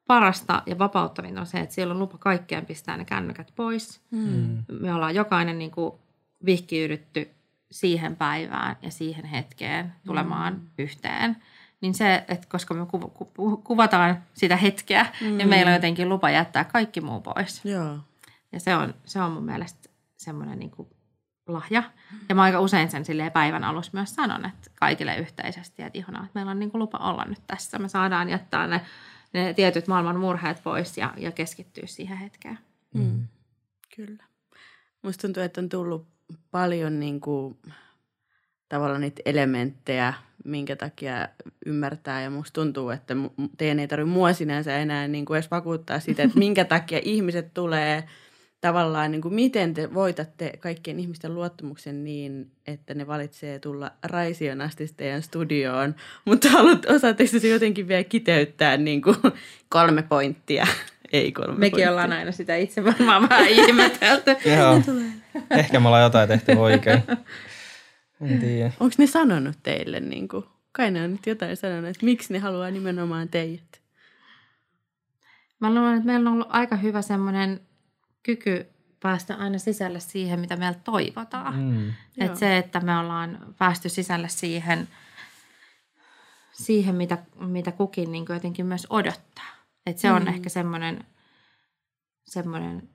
parasta ja vapauttavinta on se, että siellä on lupa kaikkeen pistää ne kännykät pois. Mm. Me ollaan jokainen niin kuin vihkiydytty siihen päivään ja siihen hetkeen tulemaan mm. yhteen. niin se, että koska me ku, ku, ku, kuvataan sitä hetkeä, mm. niin meillä on jotenkin lupa jättää kaikki muu pois. Joo. Ja se on, se on mun mielestä semmoinen niin kuin lahja. Ja mä aika usein sen silleen päivän alussa myös sanon, että kaikille yhteisesti, että ihanaa, että meillä on niin kuin lupa olla nyt tässä. Me saadaan jättää ne, ne tietyt maailman murheet pois ja, ja keskittyä siihen hetkeen. Mm. Kyllä. Musta tuntuu, että on tullut paljon niin kuin tavallaan niitä elementtejä, minkä takia ymmärtää. Ja musta tuntuu, että teidän ei tarvitse mua sinänsä enää niin kuin edes vakuuttaa sitä, että minkä takia ihmiset tulee tavallaan, niin kuin miten te voitatte kaikkien ihmisten luottamuksen niin, että ne valitsee tulla raision asti teidän studioon. Mutta haluat, osaatteko se jotenkin vielä kiteyttää niin kuin kolme pointtia? Ei kolme Mekin pointtia. Ollaan aina sitä itse varmaan vähän ihmetelty. Joo. Ehkä me ollaan jotain tehty oikein. En tiedä. Onko ne sanonut teille, niin kuin, kai ne on nyt jotain sanonut, että miksi ne haluaa nimenomaan teidät? Mä luulen, että meillä on ollut aika hyvä semmoinen kyky päästä aina sisälle siihen, mitä meiltä toivotaan. Mm. Että se, että me ollaan päästy sisälle siihen, siihen mitä, mitä kukin niin kuin jotenkin myös odottaa. Että se on mm. ehkä semmoinen, semmoinen,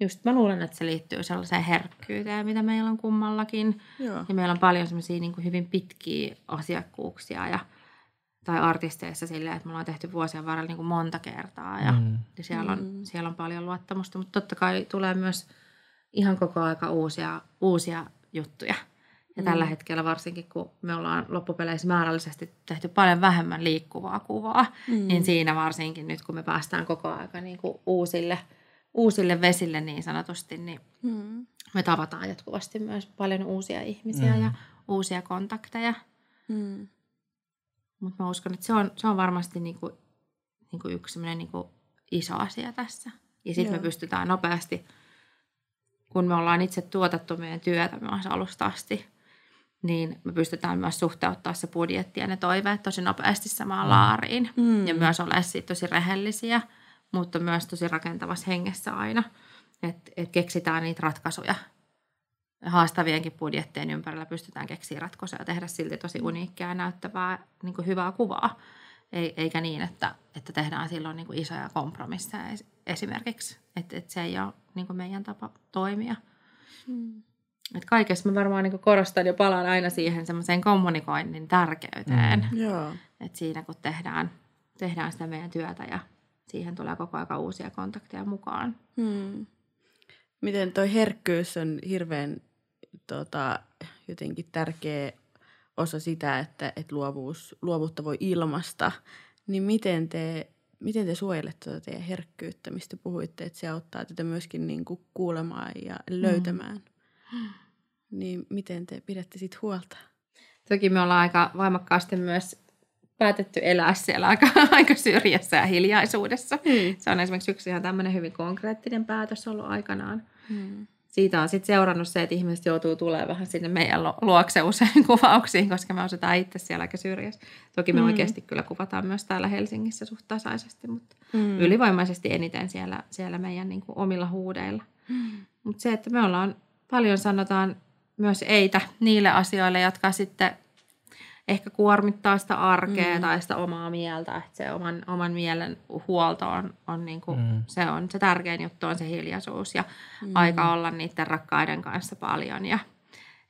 just mä luulen, että se liittyy sellaiseen herkkyyteen, mitä meillä on kummallakin. Joo. Ja meillä on paljon semmoisia niin kuin hyvin pitkiä asiakkuuksia ja, tai artisteissa silleen, että me ollaan tehty vuosien varrella niin kuin monta kertaa. Ja, mm. ja siellä, on, mm. siellä on paljon luottamusta, mutta totta kai tulee myös ihan koko aika uusia, uusia juttuja. Ja mm. tällä hetkellä varsinkin, kun me ollaan loppupeleissä määrällisesti tehty paljon vähemmän liikkuvaa kuvaa, mm. niin siinä varsinkin nyt, kun me päästään koko aika niin kuin uusille, uusille vesille niin sanotusti, niin mm. me tavataan jatkuvasti myös paljon uusia ihmisiä mm. ja uusia kontakteja. Mm. Mutta mä uskon, että se on, se on varmasti niinku, niinku yksi sellainen niinku iso asia tässä. Ja sitten me pystytään nopeasti, kun me ollaan itse tuotettu meidän työtä myös alusta asti, niin me pystytään myös suhteuttaa se budjetti ja ne toiveet tosi nopeasti samaan laariin. Mm. Ja myös olla siitä tosi rehellisiä, mutta myös tosi rakentavassa hengessä aina. Että et keksitään niitä ratkaisuja. Haastavienkin budjettien ympärillä pystytään keksiä ratkaisuja ja tehdä silti tosi uniikkia ja näyttävää niin kuin hyvää kuvaa. Eikä niin, että, että tehdään silloin niin kuin isoja kompromisseja esimerkiksi. Että et se ei ole niin kuin meidän tapa toimia. Mm. Et kaikessa mä varmaan niin kuin korostan ja palaan aina siihen semmoiseen kommunikoinnin tärkeyteen. Mm. Yeah. Että siinä kun tehdään, tehdään sitä meidän työtä ja siihen tulee koko ajan uusia kontakteja mukaan. Mm. Miten toi herkkyys on hirveän tota, jotenkin tärkeä osa sitä, että et luovuus, luovuutta voi ilmaista. Niin miten te, miten te suojelette tuota teidän herkkyyttä, mistä puhuitte, että se auttaa tätä myöskin niinku kuulemaan ja löytämään. Mm. Niin miten te pidätte siitä huolta? Toki me ollaan aika voimakkaasti myös päätetty elää siellä aika, aika syrjässä ja hiljaisuudessa. Mm. Se on esimerkiksi yksi ihan tämmöinen hyvin konkreettinen päätös ollut aikanaan. Mm. Siitä on sitten seurannut se, että ihmiset joutuu tulemaan vähän sinne meidän luokse usein kuvauksiin, koska me osataan itse siellä aika syrjässä. Toki me mm. oikeasti kyllä kuvataan myös täällä Helsingissä suht tasaisesti, mutta mm. ylivoimaisesti eniten siellä, siellä meidän niin kuin omilla huudeilla. Mm. Mutta se, että me ollaan paljon sanotaan myös eitä niille asioille, jotka sitten ehkä kuormittaa sitä arkea mm. tai sitä omaa mieltä, että se oman, oman mielen huolto on, on, niinku, mm. se on se tärkein juttu, on se hiljaisuus ja mm. aika olla niiden rakkaiden kanssa paljon. Ja,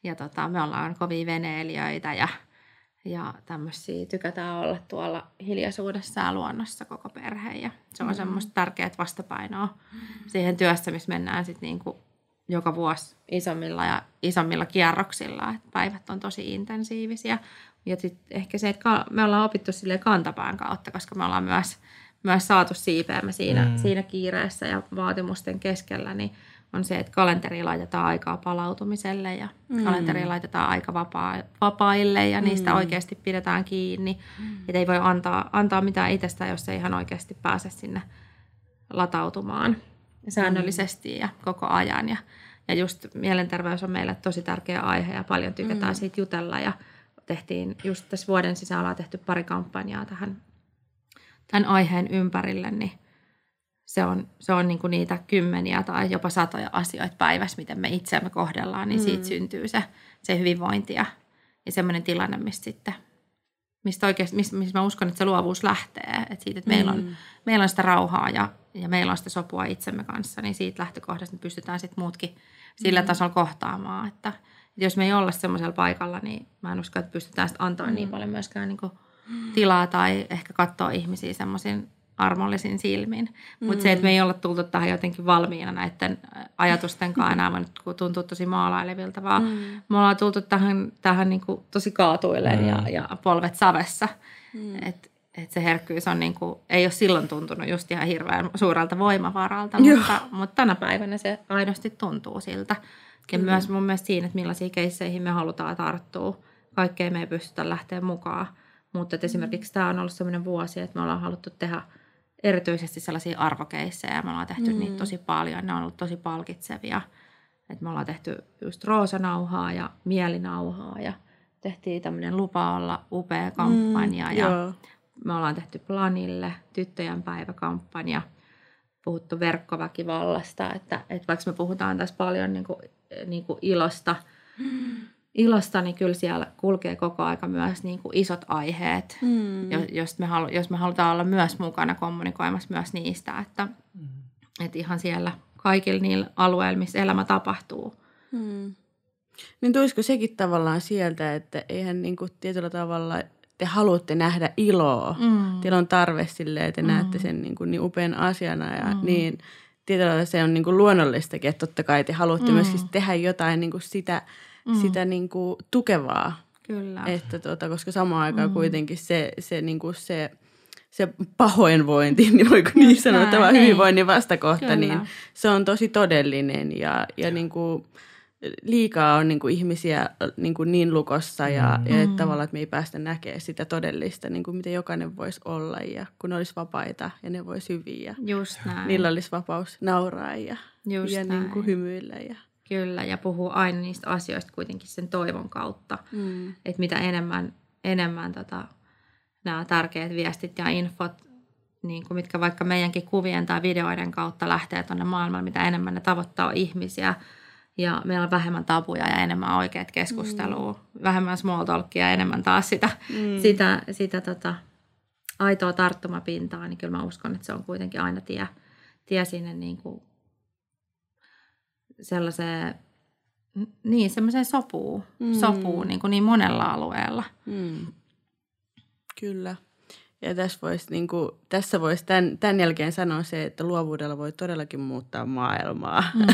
ja tota, me ollaan kovia veneilijöitä ja, ja tämmöisiä, tykätään olla tuolla hiljaisuudessa ja luonnossa koko perhe. Ja se on mm. semmoista tärkeää vastapainoa mm. siihen työssä, missä mennään sitten niinku joka vuosi isommilla ja isommilla kierroksilla. Et päivät on tosi intensiivisiä. Ja sitten ehkä se, että me ollaan opittu silleen kantapään kautta, koska me ollaan myös, myös saatu siipeämme siinä, mm. siinä kiireessä ja vaatimusten keskellä, niin on se, että kalenteriin laitetaan aikaa palautumiselle ja mm. kalenteriin laitetaan aika vapaa, vapaille ja niistä mm. oikeasti pidetään kiinni. Mm. Että ei voi antaa, antaa mitään itsestä, jos ei ihan oikeasti pääse sinne latautumaan säännöllisesti ja koko ajan. Ja, ja just mielenterveys on meille tosi tärkeä aihe ja paljon tykätään mm. siitä jutella ja tehtiin just tässä vuoden sisällä tehty pari kampanjaa tähän tämän aiheen ympärille, niin se on, se on niin kuin niitä kymmeniä tai jopa satoja asioita päivässä, miten me itseämme kohdellaan, niin siitä mm. syntyy se, se hyvinvointi ja, ja semmoinen tilanne, missä sitten mistä oikeasti, mistä, mistä mä uskon, että se luovuus lähtee. Että siitä, että mm. meillä on, meillä on sitä rauhaa ja, ja meillä on sitä sopua itsemme kanssa, niin siitä lähtökohdasta me pystytään sitten muutkin sillä mm. tasolla kohtaamaan. Että, että jos me ei olla semmoisella paikalla, niin mä en usko, että pystytään sitten antamaan mm. niin paljon myöskään niin kuin tilaa tai ehkä katsoa ihmisiä semmoisin armollisin silmin. Mutta mm. se, että me ei olla tultu tähän jotenkin valmiina näiden ajatustenkaan enää, mä nyt tuntuu tosi maalailevilta, vaan mm. me ollaan tultu tähän, tähän niin kuin tosi kaatuilleen mm. ja, ja polvet savessa. Mm. Että et se herkkyys on niin kuin, ei ole silloin tuntunut just ihan hirveän suurelta voimavaralta, mutta, mutta tänä päivänä se aidosti tuntuu siltä. Ja mm. myös mun mielestä siinä, että millaisiin keisseihin me halutaan tarttua. Kaikkea me ei pystytä lähteä mukaan. Mutta esimerkiksi tämä on ollut sellainen vuosi, että me ollaan haluttu tehdä erityisesti sellaisia arvokeissejä. Me ollaan tehty mm. niitä tosi paljon. Ne on ollut tosi palkitsevia. Et me ollaan tehty just roosanauhaa ja mielinauhaa. Ja tehtiin tämmöinen lupa olla upea kampanja. Mm, ja joo. Me ollaan tehty Planille tyttöjen päiväkampanja. Puhuttu verkkoväkivallasta. Että, et vaikka me puhutaan tässä paljon niin kuin, niin kuin ilosta, mm. ilosta, niin kyllä siellä kulkee koko aika myös niin kuin isot aiheet, mm. jos, me halu, jos me halutaan olla myös mukana kommunikoimassa myös niistä, että mm. et ihan siellä kaikilla niillä alueilla, missä elämä tapahtuu. Mm. Niin tulisiko sekin tavallaan sieltä, että eihän niin kuin tietyllä tavalla te haluatte nähdä iloa, mm. teillä on tarve silleen, että te mm. näette sen niin kuin niin upean asiana ja mm. niin tietyllä tavalla se on niin kuin luonnollistakin, että totta kai te haluatte mm. myöskin tehdä jotain niin kuin sitä, mm. sitä niin kuin tukevaa. Kyllä. Että tuota, koska samaan aikaan mm. kuitenkin se, se, niin kuin se, se pahoinvointi, niin voiko niin sanoa, tämä hyvinvoinnin vastakohta, Kyllä. niin se on tosi todellinen ja, ja niin kuin liikaa on niin kuin ihmisiä niin, kuin niin lukossa ja, mm. ja että tavallaan, että me ei päästä näkemään sitä todellista, niin kuin mitä jokainen voisi olla ja kun ne olisi vapaita ja ne voisi hyviä. Just näin. Niillä olisi vapaus nauraa ja, ja niin kuin hymyillä. Ja. Kyllä, ja puhuu aina niistä asioista kuitenkin sen toivon kautta, mm. että mitä enemmän, enemmän tota, nämä tärkeät viestit ja infot, niin kuin mitkä vaikka meidänkin kuvien tai videoiden kautta lähtee tuonne maailmaan, mitä enemmän ne tavoittaa ihmisiä. Ja meillä on vähemmän tabuja ja enemmän oikeat keskustelua, mm. vähemmän small talkia ja enemmän taas sitä, mm. sitä, sitä tota, aitoa tarttumapintaa. Niin kyllä mä uskon, että se on kuitenkin aina tie, tie sinne niin kuin sellaiseen, niin, sellaiseen sopuun, mm. sopuun niin, kuin niin monella alueella. Mm. Kyllä. Ja tässä voisi, niin kuin, tässä voisi tämän, tämän jälkeen sanoa se, että luovuudella voi todellakin muuttaa maailmaa. Mm.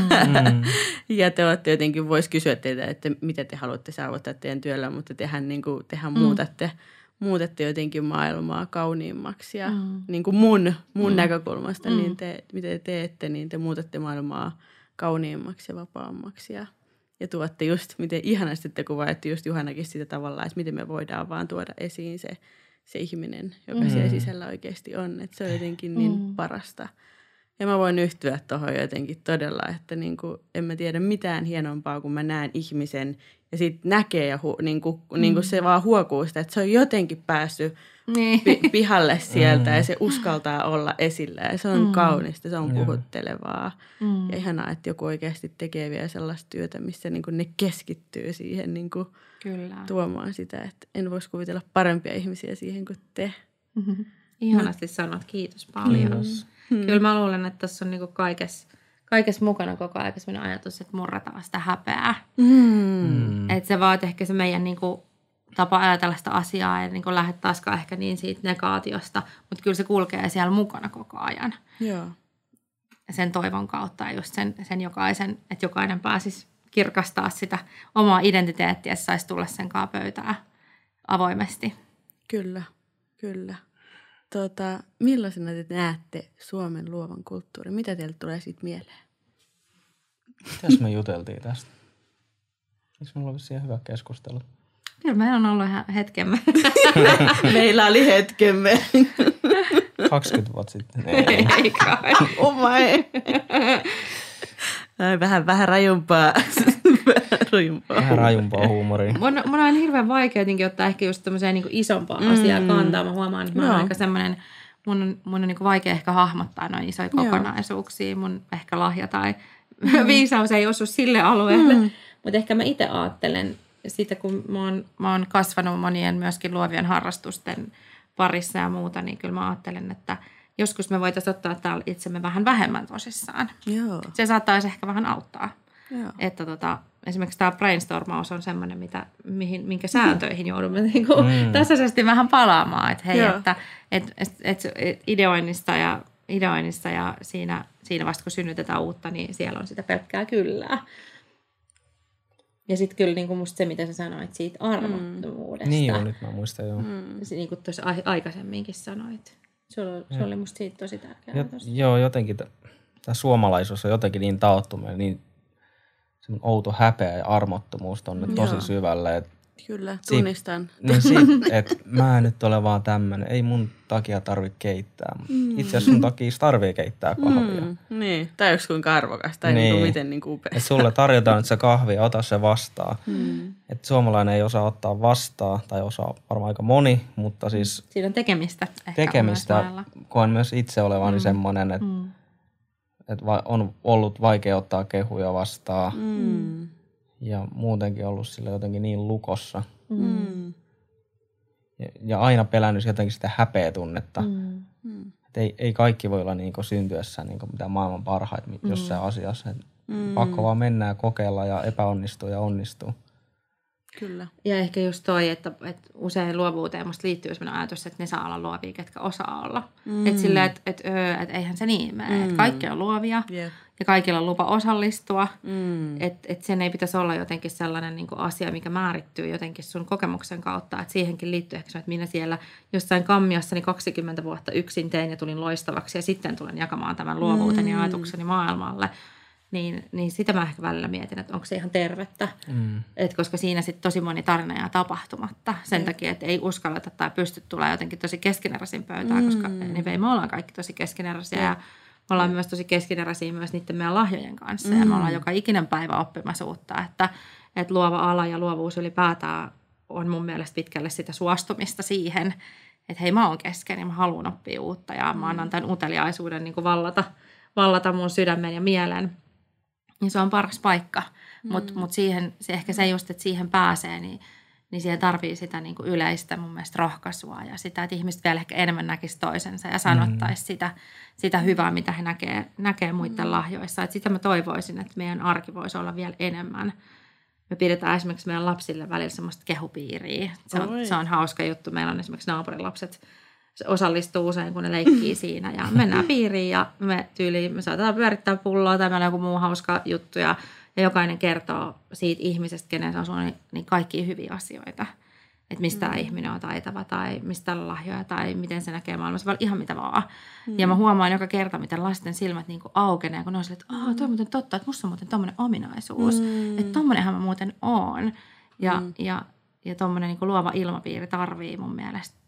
Ja te olette jotenkin, voisi kysyä teitä, että mitä te haluatte saavuttaa teidän työllä, mutta tehän, niin kuin, tehän mm. muutatte, muutatte jotenkin maailmaa kauniimmaksi. Ja mm. niin kuin mun, mun mm. näkökulmasta, mm. niin te, mitä te teette, niin te muutatte maailmaa kauniimmaksi ja vapaammaksi. Ja, ja tuotte just, miten ihanasti te kuvaatte just Juhanakin sitä tavallaan, että miten me voidaan vaan tuoda esiin se, se ihminen, joka mm. siellä sisällä oikeasti on. Että se on jotenkin niin mm. parasta. Ja mä voin yhtyä tuohon jotenkin todella, että niinku, en mä tiedä mitään hienompaa, kun mä näen ihmisen. Ja sit näkee ja hu, niinku, mm. niinku se vaan huokuu sitä, että se on jotenkin päässyt niin. pi, pihalle sieltä. Mm. Ja se uskaltaa olla esillä. Ja se on mm. kaunista, se on mm. puhuttelevaa. Mm. Ja ihanaa, että joku oikeasti tekee vielä sellaista työtä, missä niinku ne keskittyy siihen niinku Kyllä. tuomaan sitä, että en voisi kuvitella parempia ihmisiä siihen kuin te. Mm-hmm. Ihanasti sanot, kiitos paljon. Kiitos. Mm-hmm. Kyllä mä luulen, että tässä on niinku kaikessa kaikes mukana koko ajan sellainen ajatus, että murrataan sitä häpeää. Mm-hmm. Että se vaan, ehkä se meidän niinku tapa ajatella sitä asiaa ja niinku lähde taaskaan ehkä niin siitä negaatiosta, mutta kyllä se kulkee siellä mukana koko ajan. Joo. Sen toivon kautta ja just sen, sen jokaisen, että jokainen pääsisi kirkastaa sitä omaa identiteettiä, että saisi tulla sen kaa pöytää avoimesti. Kyllä, kyllä. Tota, millaisena te näette Suomen luovan kulttuuri? Mitä teille tulee siitä mieleen? Mitäs me juteltiin tästä? Eikö mulla ollut siihen hyvä keskustelu? Kyllä meillä on ollut ihan hetkemme. Meillä oli hetkemme. kaksikymmentä vuotta sitten. Ei, ei kai. Oh my. Vähän, vähän rajumpaa. Vähän rajumpaa, vähän rajumpaa huumoria. Mun, mun on hirveän vaikea jotenkin ottaa ehkä just tämmöiseen niin isompaan mm. asiaan kantaa. Mä huomaan, että mä oon aika semmoinen, mun on, mun on niin vaikea ehkä hahmottaa noin isoja kokonaisuuksia. Mun ehkä lahja tai mm. viisaus ei osu sille alueelle. Mm. Mutta ehkä mä itse ajattelen Ja siitä kun mä oon, mä oon kasvanut monien myöskin luovien harrastusten parissa ja muuta, niin kyllä mä ajattelen, että joskus me voitaisiin ottaa täällä itsemme vähän vähemmän tosissaan. Joo. Se saattaisi ehkä vähän auttaa. Joo. Että tota, esimerkiksi tämä brainstormaus on semmoinen, mitä, mihin, minkä sääntöihin joudumme niin kuin mm. tasaisesti vähän palaamaan. Että hei, että, et, et, et, et ideoinnista ja, ideoinnista ja siinä, siinä vasta kun synnytetään uutta, niin siellä on sitä pelkkää kyllää. Ja sitten kyllä niin kuin musta se, mitä sä sanoit siitä arvottomuudesta. Mm. Niin on, nyt mä muistan joo. Mm. Niin kuin tuossa aikaisemminkin sanoit. Se oli, se oli musta siitä tosi tärkeää. Jo, joo, jotenkin tämä suomalaisuus on jotenkin niin taottu meille, niin semmoinen outo häpeä ja armottomuus tonne tosi syvälle. Et kyllä, tunnistan. Sit, niin sit, että mä nyt ole vaan tämmönen. Ei mun takia tarvitse keittää. Mm. Itse asiassa sun takia tarvii keittää kahvia. Mm. Niin, tai onko kuinka arvokas, tai niin. Niinku miten niinku upea. Että sulle tarjotaan nyt se kahvi, ota se vastaan. Mm. Että suomalainen ei osaa ottaa vastaan, tai osaa varmaan aika moni, mutta siis... Siinä on tekemistä ehkä. Tekemistä, koen myös itse olevani mm. semmoinen, että... Mm. Että on ollut vaikea ottaa kehuja vastaan mm. ja muutenkin ollut sille jotenkin niin lukossa. Mm. Ja, ja aina pelännyt jotenkin sitä häpeätunnetta. Mm. Mm. Että ei, ei kaikki voi olla niinku syntyessä niinku mitä maailman parhaita mm. jossain asiassa. Mm. Pakko vaan mennä ja kokeilla ja epäonnistua ja onnistua. Kyllä. Ja ehkä just toi, että, että usein luovuuteen musta liittyy sellainen ajatus, että ne saa olla luovia, ketkä osaa olla. Mm. Että silleen, että, että, että eihän se niin mene. Mm. Että kaikki on luovia yeah. ja kaikilla on lupa osallistua. Mm. Että, että sen ei pitäisi olla jotenkin sellainen niin kuin asia, mikä määrittyy jotenkin sun kokemuksen kautta. Että siihenkin liittyy ehkä se, että minä siellä jossain kammiossani kaksikymmentä vuotta yksin tein ja tulin loistavaksi ja sitten tulen jakamaan tämän luovuuteni mm. ja ajatukseni maailmalle. Niin, niin sitä mä ehkä välillä mietin, että onko se ihan tervettä, mm. et koska siinä sitten tosi moni tarina jää tapahtumatta sen mm. takia, että ei uskalleta tai pysty tulemaan jotenkin tosi keskeneräisin pöytään, mm. koska niin me ollaan kaikki tosi keskeneräisiä mm. ja me ollaan mm. myös tosi keskeneräisiä myös niiden meidän lahjojen kanssa mm. ja me ollaan joka ikinen päivä oppimassa uutta, että, että luova ala ja luovuus ylipäätään on mun mielestä pitkälle sitä suostumista siihen, että hei mä oon kesken ja mä haluan oppia uutta ja mä annan tämän uteliaisuuden niin kuin vallata, vallata mun sydämen ja mielen. Niin se on paras paikka, mutta mm. mut siihen, se ehkä se just, että siihen pääsee, niin, niin siihen tarvii sitä niinku yleistä mun mielestä rohkaisua ja sitä, että ihmiset vielä ehkä enemmän näkisi toisensa ja sanottaisi mm. sitä, sitä hyvää, mitä he näkee, näkee muiden mm. lahjoissa. Et sitä mä toivoisin, että meidän arki voisi olla vielä enemmän. Me pidetään esimerkiksi meidän lapsille välillä semmoista kehupiiriä. Se on, se on hauska juttu. Meillä on esimerkiksi naapurilapset. Se osallistuu usein, kun ne leikkii siinä ja mennään piiriin ja me tyyliin, me saatetaan pyörittää pulloa tai meillä on joku muu hauska juttu ja, ja jokainen kertoo siitä ihmisestä, kenen se asuu, niin, niin kaikkia hyviä asioita. Että mistä mm. ihminen on taitava tai mistä on lahjoja tai miten se näkee maailmassa, ihan mitä vaan. Mm. Ja mä huomaan joka kerta, miten lasten silmät niin kuin aukenee, kun ne on silleen, että aah, toi on muuten totta, että musta on muuten tommonen ominaisuus, mm. että tommonenhan mä muuten oon. Ja, mm. ja, ja tommonen niin kuin luova ilmapiiri tarvii mun mielestä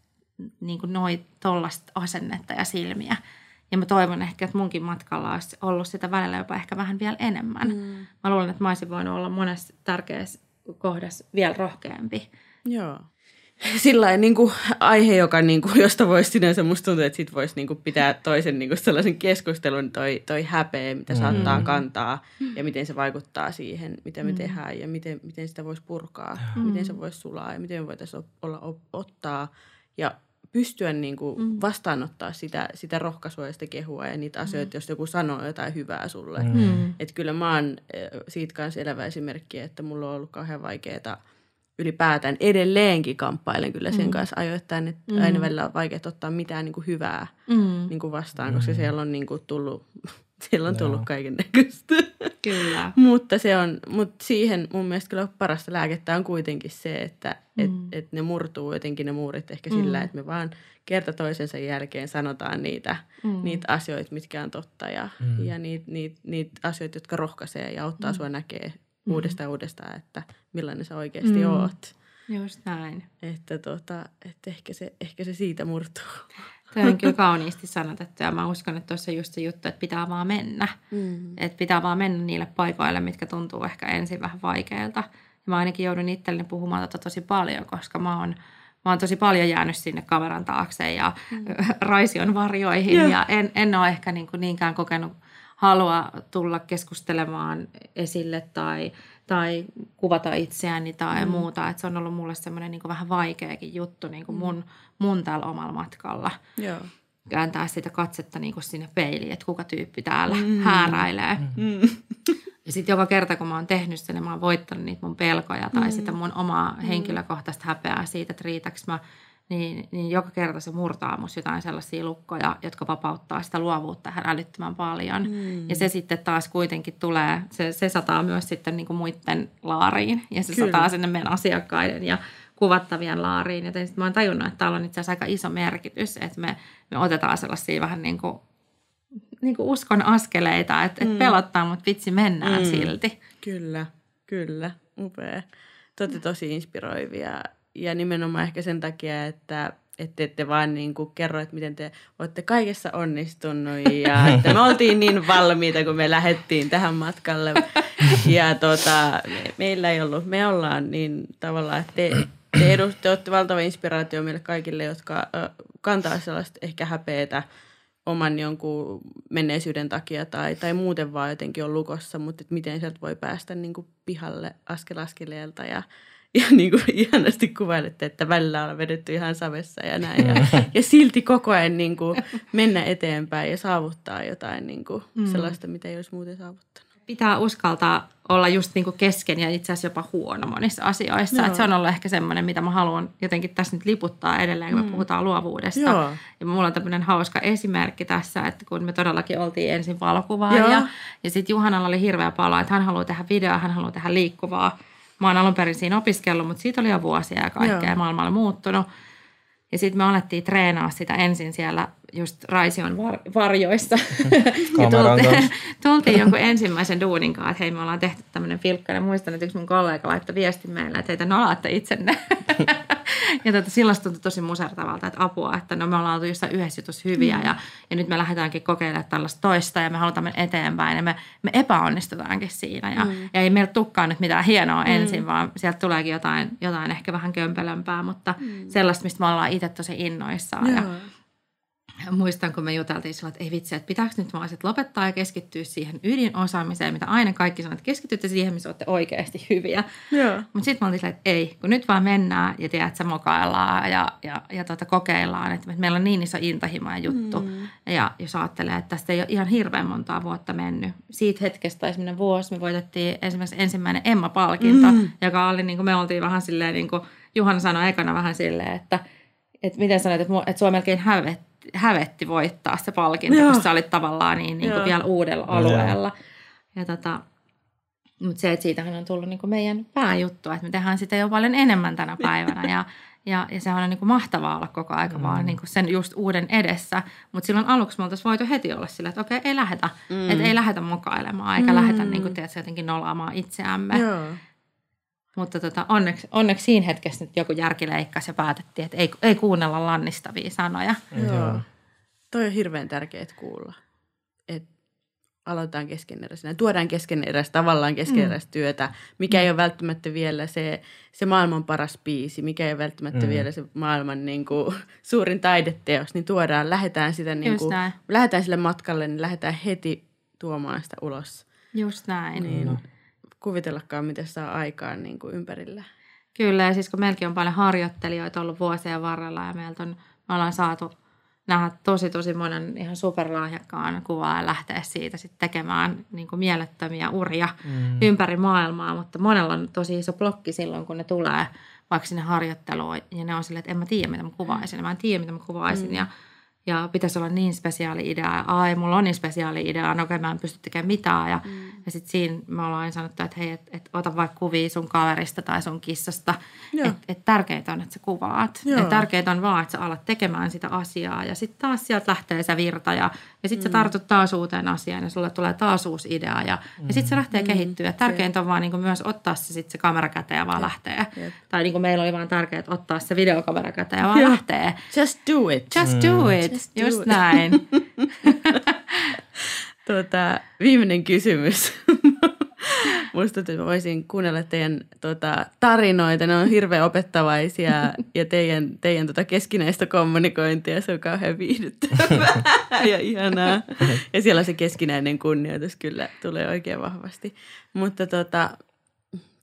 niin kuin noi tollaista asennetta ja silmiä. Ja mä toivon ehkä, että munkin matkalla olisi ollut sitä välillä jopa ehkä vähän vielä enemmän. Mm. Mä luulen, että mä olisin voinut olla monessa tärkeässä kohdassa vielä rohkeampi. Joo. Sillain niin kuin aihe, joka, niin kuin, josta voisi sinänsä, musta tuntuu, että sit voisi niin kuin pitää toisen niin kuin sellaisen keskustelun, toi, toi häpeä, mitä mm. saattaa kantaa ja miten se vaikuttaa siihen, mitä me mm. tehdään ja miten, miten sitä voisi purkaa, mm. miten se voisi sulaa ja miten me voitaisiin olla, ottaa ja pystyä niin kuin mm. vastaanottaa sitä, sitä rohkaisua ja sitä kehua ja niitä asioita, mm. jos joku sanoo jotain hyvää sulle. Mm. Että kyllä mä oon siitä kanssa elävä esimerkki, että mulla on ollut kauhean vaikeaa ylipäätään. Edelleenkin kamppailen kyllä sen mm. kanssa ajoittain, että mm. aina välillä on vaikea ottaa mitään niin kuin hyvää mm. niin kuin vastaan, koska mm. siellä on niin kuin tullut, siellä on no. tullut kaiken näköistä. Kyllä. mutta, se on, mutta siihen mun mielestä kyllä parasta lääkettä on kuitenkin se, että mm. et, et ne murtuu jotenkin ne muurit ehkä mm. sillä, että me vaan kerta toisensa jälkeen sanotaan niitä, mm. niitä asioita, mitkä on totta ja, mm. ja niitä niit, niit asioita, jotka rohkaisee ja auttaa mm. sua näkee mm. uudestaan uudestaan, että millainen sä oikeasti mm. oot. Just näin. Että, tota, että ehkä, se, ehkä se siitä murtuu. Tämä on kyllä kauniisti sanotettu ja mä uskon, että tuossa on just se juttu, että pitää vaan mennä. Mm. Että pitää vaan mennä niille paikoille, mitkä tuntuu ehkä ensin vähän vaikeilta. Ja mä ainakin joudun itselleni puhumaan tätä tosi paljon, koska mä oon, mä oon tosi paljon jäänyt sinne kameran taakse ja mm. raision varjoihin. Yeah. Ja en, en ole ehkä niin kuin niinkään kokenut halua tulla keskustelemaan esille tai, tai kuvata itseäni tai mm. muuta. Et se on ollut mulle semmoinen niin kuin vähän vaikeakin juttu niin kuin mun, mun täällä omalla matkalla. Joo. Kääntää sitä katsetta niin kuin sinne peiliin, että kuka tyyppi täällä mm. hääräilee. Mm. Ja sitten joka kerta, kun mä oon tehnyt sen, niin mä oon voittanut niitä mun pelkoja tai mm. sitä mun omaa mm. henkilökohtaista häpeää siitä, että riitäks mä, niin, niin joka kerta se murtaa musta jotain sellaisia lukkoja, jotka vapauttaa sitä luovuutta ihan älyttömän paljon. Mm. Ja se sitten taas kuitenkin tulee, se, se sataa myös sitten niin kuin muiden laariin ja se Kyllä. sataa sinne meidän asiakkaiden ja kuvattavien laariin. Joten sitten mä oon tajunnut, että täällä on itse asiassa aika iso merkitys, että me, me otetaan sellaisia vähän niin kuin, niin kuin uskon askeleita, että mm. et pelottaa, mutta vitsi mennään mm. silti. Kyllä, kyllä, upea. Te olette tosi inspiroivia ja nimenomaan ehkä sen takia, että Että ette vaan niin kuin kerro, että miten te olette kaikessa onnistunut ja että me oltiin niin valmiita, kun me lähdettiin tähän matkalle. Ja tota, me, meillä ei ollut, me ollaan niin tavallaan, että te, te, edust, te olette valtava inspiraatio meille kaikille, jotka ö, kantaa sellaista ehkä häpeätä oman jonkun menneisyyden takia tai, tai muuten vaan jotenkin on lukossa, mutta että miten sieltä voi päästä niin kuin pihalle askel askeleelta ja... Ja niin kuin ihanasti kuvailette, että välillä on vedetty ihan savessa ja näin. Ja, ja silti koko ajan niin kuin mennä eteenpäin ja saavuttaa jotain niin kuin mm. sellaista, mitä ei olisi muuten saavuttanut. Pitää uskaltaa olla just niin kuin kesken ja itse asiassa jopa huono monissa asioissa. Että se on ollut ehkä semmoinen, mitä mä haluan jotenkin tässä nyt liputtaa edelleen, kun me mm. puhutaan luovuudesta. Joo. Ja mulla on tämmöinen hauska esimerkki tässä, että kun me todellakin oltiin ensin valokuvaaja. Ja, ja sitten Juhanalla oli hirveä pala, että hän haluaa tehdä videoa, hän haluaa tehdä liikkuvaa. Mä oon alun perin siinä opiskellut, mutta siitä oli jo vuosia ja kaikkea. Joo. Maailma oli muuttunut. Ja sitten me alettiin treenaa sitä ensin siellä just Raision var- varjoissa. ja tultiin, tultiin jonkun ensimmäisen duunin kanssa, että hei me ollaan tehty tämmöinen filkka. Ja muistan, että yksi mun kollega laittoi viesti meille, että heitä nolaatte itsenne. ja tuota, silloin tuntui tosi musertavalta, että apua, että no me ollaan oltu jossain yhdessä jutussa hyviä. Mm. Ja, ja nyt me lähdetäänkin kokeilemaan tällaista toista ja me halutaan mennä eteenpäin. Ja me, me epäonnistutaankin siinä. Ja, mm. ja ei meillä tukkaan nyt mitään hienoa mm. ensin, vaan sieltä tuleekin jotain, jotain ehkä vähän kömpelömpää. Mutta mm. sellaista, mistä me ollaan itse tosi innoissaan. Ja, muistan, kun me juteltiin sillä, että ei vitsi, että pitääkö nyt vaan sit lopettaa ja keskittyä siihen ydinosaamiseen, mitä aina kaikki sanoo, että keskitytte siihen, missä olette oikeasti hyviä. Mutta sitten me oltiin sillä, että ei, kun nyt vaan mennään ja tiedät, että mokaillaan ja, ja, ja tuota, kokeillaan, että meillä on niin iso intohimoja juttu. Mm. Ja jos ajattelee, että tästä ei ole ihan hirveän montaa vuotta mennyt. Siitä hetkestä tai semmoinen vuosi me voitettiin ensimmäinen Emma-palkinto, mm. joka oli, niin kuin me oltiin vähän silleen, niin kuin Juhana sanoi ekana vähän silleen, että, että miten sanoit, että, että sua melkein hävetti. hävetti voittaa se palkinto, Joo. kun sä olit tavallaan niin, niin kuin vielä uudella alueella. Ja tota, mutta se, että siitähän on tullut niin kuin meidän pääjuttu, että me tehdään sitä jo paljon enemmän tänä päivänä. Ja, ja, ja sehän on niin kuin mahtavaa olla koko aika mm. vaan niin kuin sen just uuden edessä. Mutta silloin aluksi me oltaisiin voitu heti olla sillä, että okei, ei lähdetä. Mm. Että ei lähdetä mokailemaan, eikä mm. lähdetä niin kuin, tiedätkö, jotenkin nolaamaan itseämme. Joo. Mutta tota, onneksi, onneksi siinä hetkessä nyt joku järki leikkasi ja päätettiin, että ei, ei kuunnella lannistavia sanoja. Joo. Toi on hirveän tärkeää kuulla. Että aloitetaan keskeneräisenä. Tuodaan keskeneräistä, tavallaan keskeneräistä mm. työtä, mikä mm. ei ole välttämättä vielä se, se maailman paras biisi, mikä ei ole välttämättä mm. vielä se maailman niin kuin, suurin taideteos, niin tuodaan, lähdetään sitä, niin kuin, lähdetään sille matkalle, niin lähdetään heti tuomaan sitä ulos. Just näin. Niin. Mm. Kuvitellakaan, miten saa aikaan niin kuin ympärillä. Kyllä, ja siis kun meilläkin on paljon harjoittelijoita ollut vuosien varrella, ja meiltä on, me ollaan saatu nähdä tosi, tosi monen ihan superlahjakkaan kuvaa ja lähteä siitä sitten tekemään niin kuin mielettömiä uria mm. ympäri maailmaa, mutta monella on tosi iso blokki silloin, kun ne tulee vaikka sinne harjoitteluun, ja ne on silleen, että en mä tiedä, mitä mä kuvaisin, mä en tiedä, mitä mä kuvaisin, mm. ja Ja pitäisi olla niin spesiaali idea. Ai, mulla on niin spesiaali idea. No okei, mä en pysty tekemään mitään. Ja, mm. ja sitten siinä me ollaan sanottu, että hei, et, et ota vaikka kuvia sun kaverista tai sun kissasta. Että et tärkeintä on, että sä kuvaat. Tärkeintä on vaan, että sä alat tekemään sitä asiaa. Ja sitten taas sieltä lähtee se virta. Ja, ja sitten mm. sä tartut taas uuteen asiaan ja sulle tulee taas uusi idea. Ja, mm. ja sitten se lähtee mm. kehittyä. Tärkeintä on vaan niin kuin myös ottaa se, sit se kamera käteen ja vaan lähtee. Jep. Tai niin kuin meillä oli vaan tärkeää, että ottaa se videokamera käteen ja vaan Jep. lähtee. Just do it. Just do it. Mm. Just näin. tuota, viimeinen kysymys. Musta, että mä voisin kuunnella teidän tota, tarinoita, ne on hirveän opettavaisia ja teidän, teidän tota, keskinäistä kommunikointia, se on kauhean viihdyttävää ja ihanaa. Ja siellä se keskinäinen kunnioitus kyllä tulee oikein vahvasti. Mutta tota,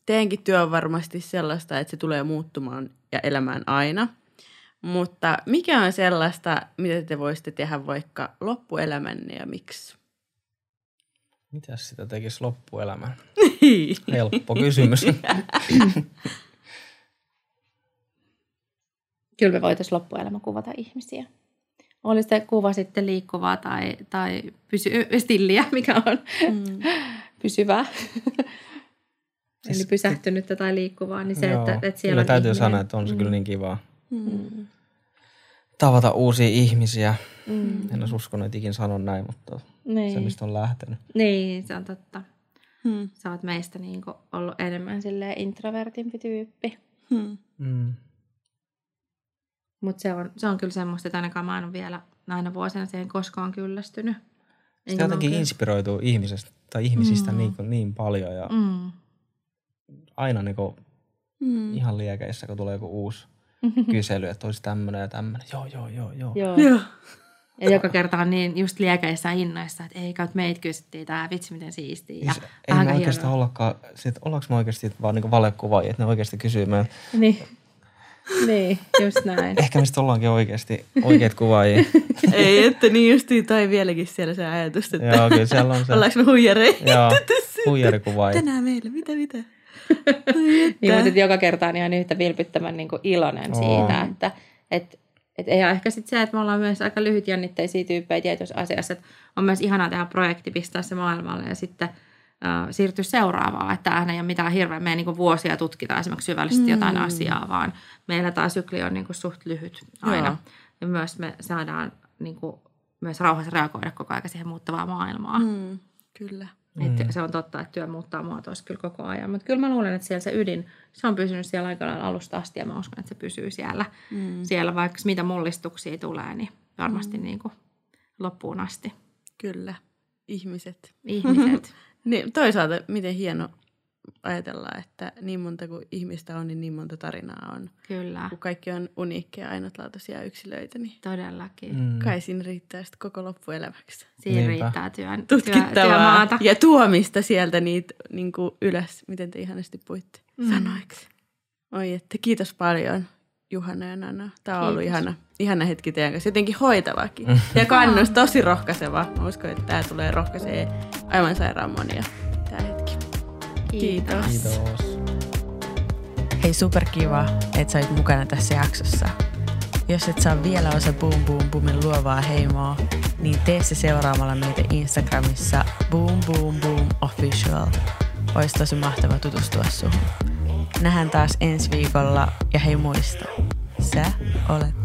teidänkin työ on varmasti sellaista, että se tulee muuttumaan ja elämään aina. Mutta mikä on sellaista, mitä te voisitte tehdä vaikka loppuelämänne ja miksi? Mitäs sitä tekisi loppuelämän? Helppo kysymys. Kyllä me voitaisiin loppuelämä kuvata ihmisiä. Oli se kuva sitten liikkuvaa tai, tai pysy- stilliä, mikä on mm. pysyvää. Siis eli pysähtynyttä tai liikkuvaa. Niin se, joo, että, että siellä kyllä täytyy ihminen sanoa, että on se mm. kyllä niin kivaa. Mm. Tavata uusia ihmisiä. Mm. En olisi uskonut, että ikin sanon näin, mutta niin, se mistä on lähtenyt. Niin, se on totta. Hmm. Sä oot meistä niin kuin ollut enemmän silleen introvertimpi tyyppi. Hmm. Mm. Mutta se on, se on kyllä semmoista, että ainakaan mä en ole vielä näinä vuosina siihen koskaan kyllästynyt. Sitä jotenkin kyllä inspiroituu ihmisestä tai ihmisistä mm. niin, niin paljon ja mm. aina niin kuin mm. ihan liekeissä, kun tulee joku uusi kysely, että olisi tämmöinen ja tämmöinen. Joo, joo, joo, joo. joo. joo. Ja joka kerta on niin just liekeissä ja innoissa, että ei käyt meitä kysyttiin tää, vitsi miten siistiä. Ja ei me oikeastaan ollakaan, sit, ollaanko me oikeasti vaan niinku valekuvaajia, että ne oikeasti kysyy meiltä. Niin, niin just näin. Ehkä me sitten ollaankin oikeasti oikeat kuvaajia. Ei, että niin justiin, tai vieläkin siellä se ajatus, että joo, kyllä siellä on se. Ollaanko me huijareita? Joo, huijarikuvaajia. Tänään meillä, mitä, mitä? Niin, mutta joka kerta on ihan yhtä vilpittömän niin kuin iloinen oh. siitä, että et, et ei ole ehkä sit se, että me ollaan myös aika lyhytjännitteisiä tyyppejä tietyissä asiassa, että on myös ihanaa tehdä projekti, pistää se maailmalle ja sitten äh, siirtyä seuraavaan, että aina ei ole mitään hirveä, me ei niin kuin vuosia tutkitaan esimerkiksi syvällisesti mm. jotain asiaa, vaan meillä tämä sykli on niin kuin suht lyhyt aina Joo. ja myös me saadaan niin kuin, myös rauhassa reagoida koko ajan siihen muuttavaa maailmaa. Mm, kyllä. Mm. Se on totta, että työ muuttaa muotoa kyllä koko ajan, mutta kyllä mä luulen, että siellä se ydin, se on pysynyt siellä aikanaan alusta asti ja mä uskon, että se pysyy siellä, mm. siellä vaikka mitä mullistuksia tulee, niin varmasti mm. niin kuin loppuun asti. Kyllä, ihmiset. Ihmiset. Niin, toisaalta miten hieno ajatella, että niin monta kuin ihmistä on, niin niin monta tarinaa on. Kyllä. Kun kaikki on uniikkeja, ainutlaatuisia yksilöitä, niin todellakin. Mm. Kai siinä riittää sitten koko loppuelämäksi. Siinä Niinpä. riittää työn, tutkittavaa työ, ja tuomista sieltä niitä niin kuin ylös, miten te ihanasti puitte mm. sanoiksi. Oi, että kiitos paljon Juhana ja Nana. Tämä on kiitos. ollut ihana, ihana hetki teidän kanssa. Jotenkin hoitavakin ja kannus tosi rohkaiseva. Mä uskon, että tämä tulee rohkaisee aivan sairaan monia. Kiitos. Kiitos. Hei, superkiva, että sä olit mukana tässä jaksossa. Jos et saa vielä osa Boom Boom Boomin luovaa heimoa, niin tee se seuraamalla meitä Instagramissa Boom Boom Boom Official. Ois tosi mahtava tutustua suhun. Nähdään taas ensi viikolla ja hei muista, sä olet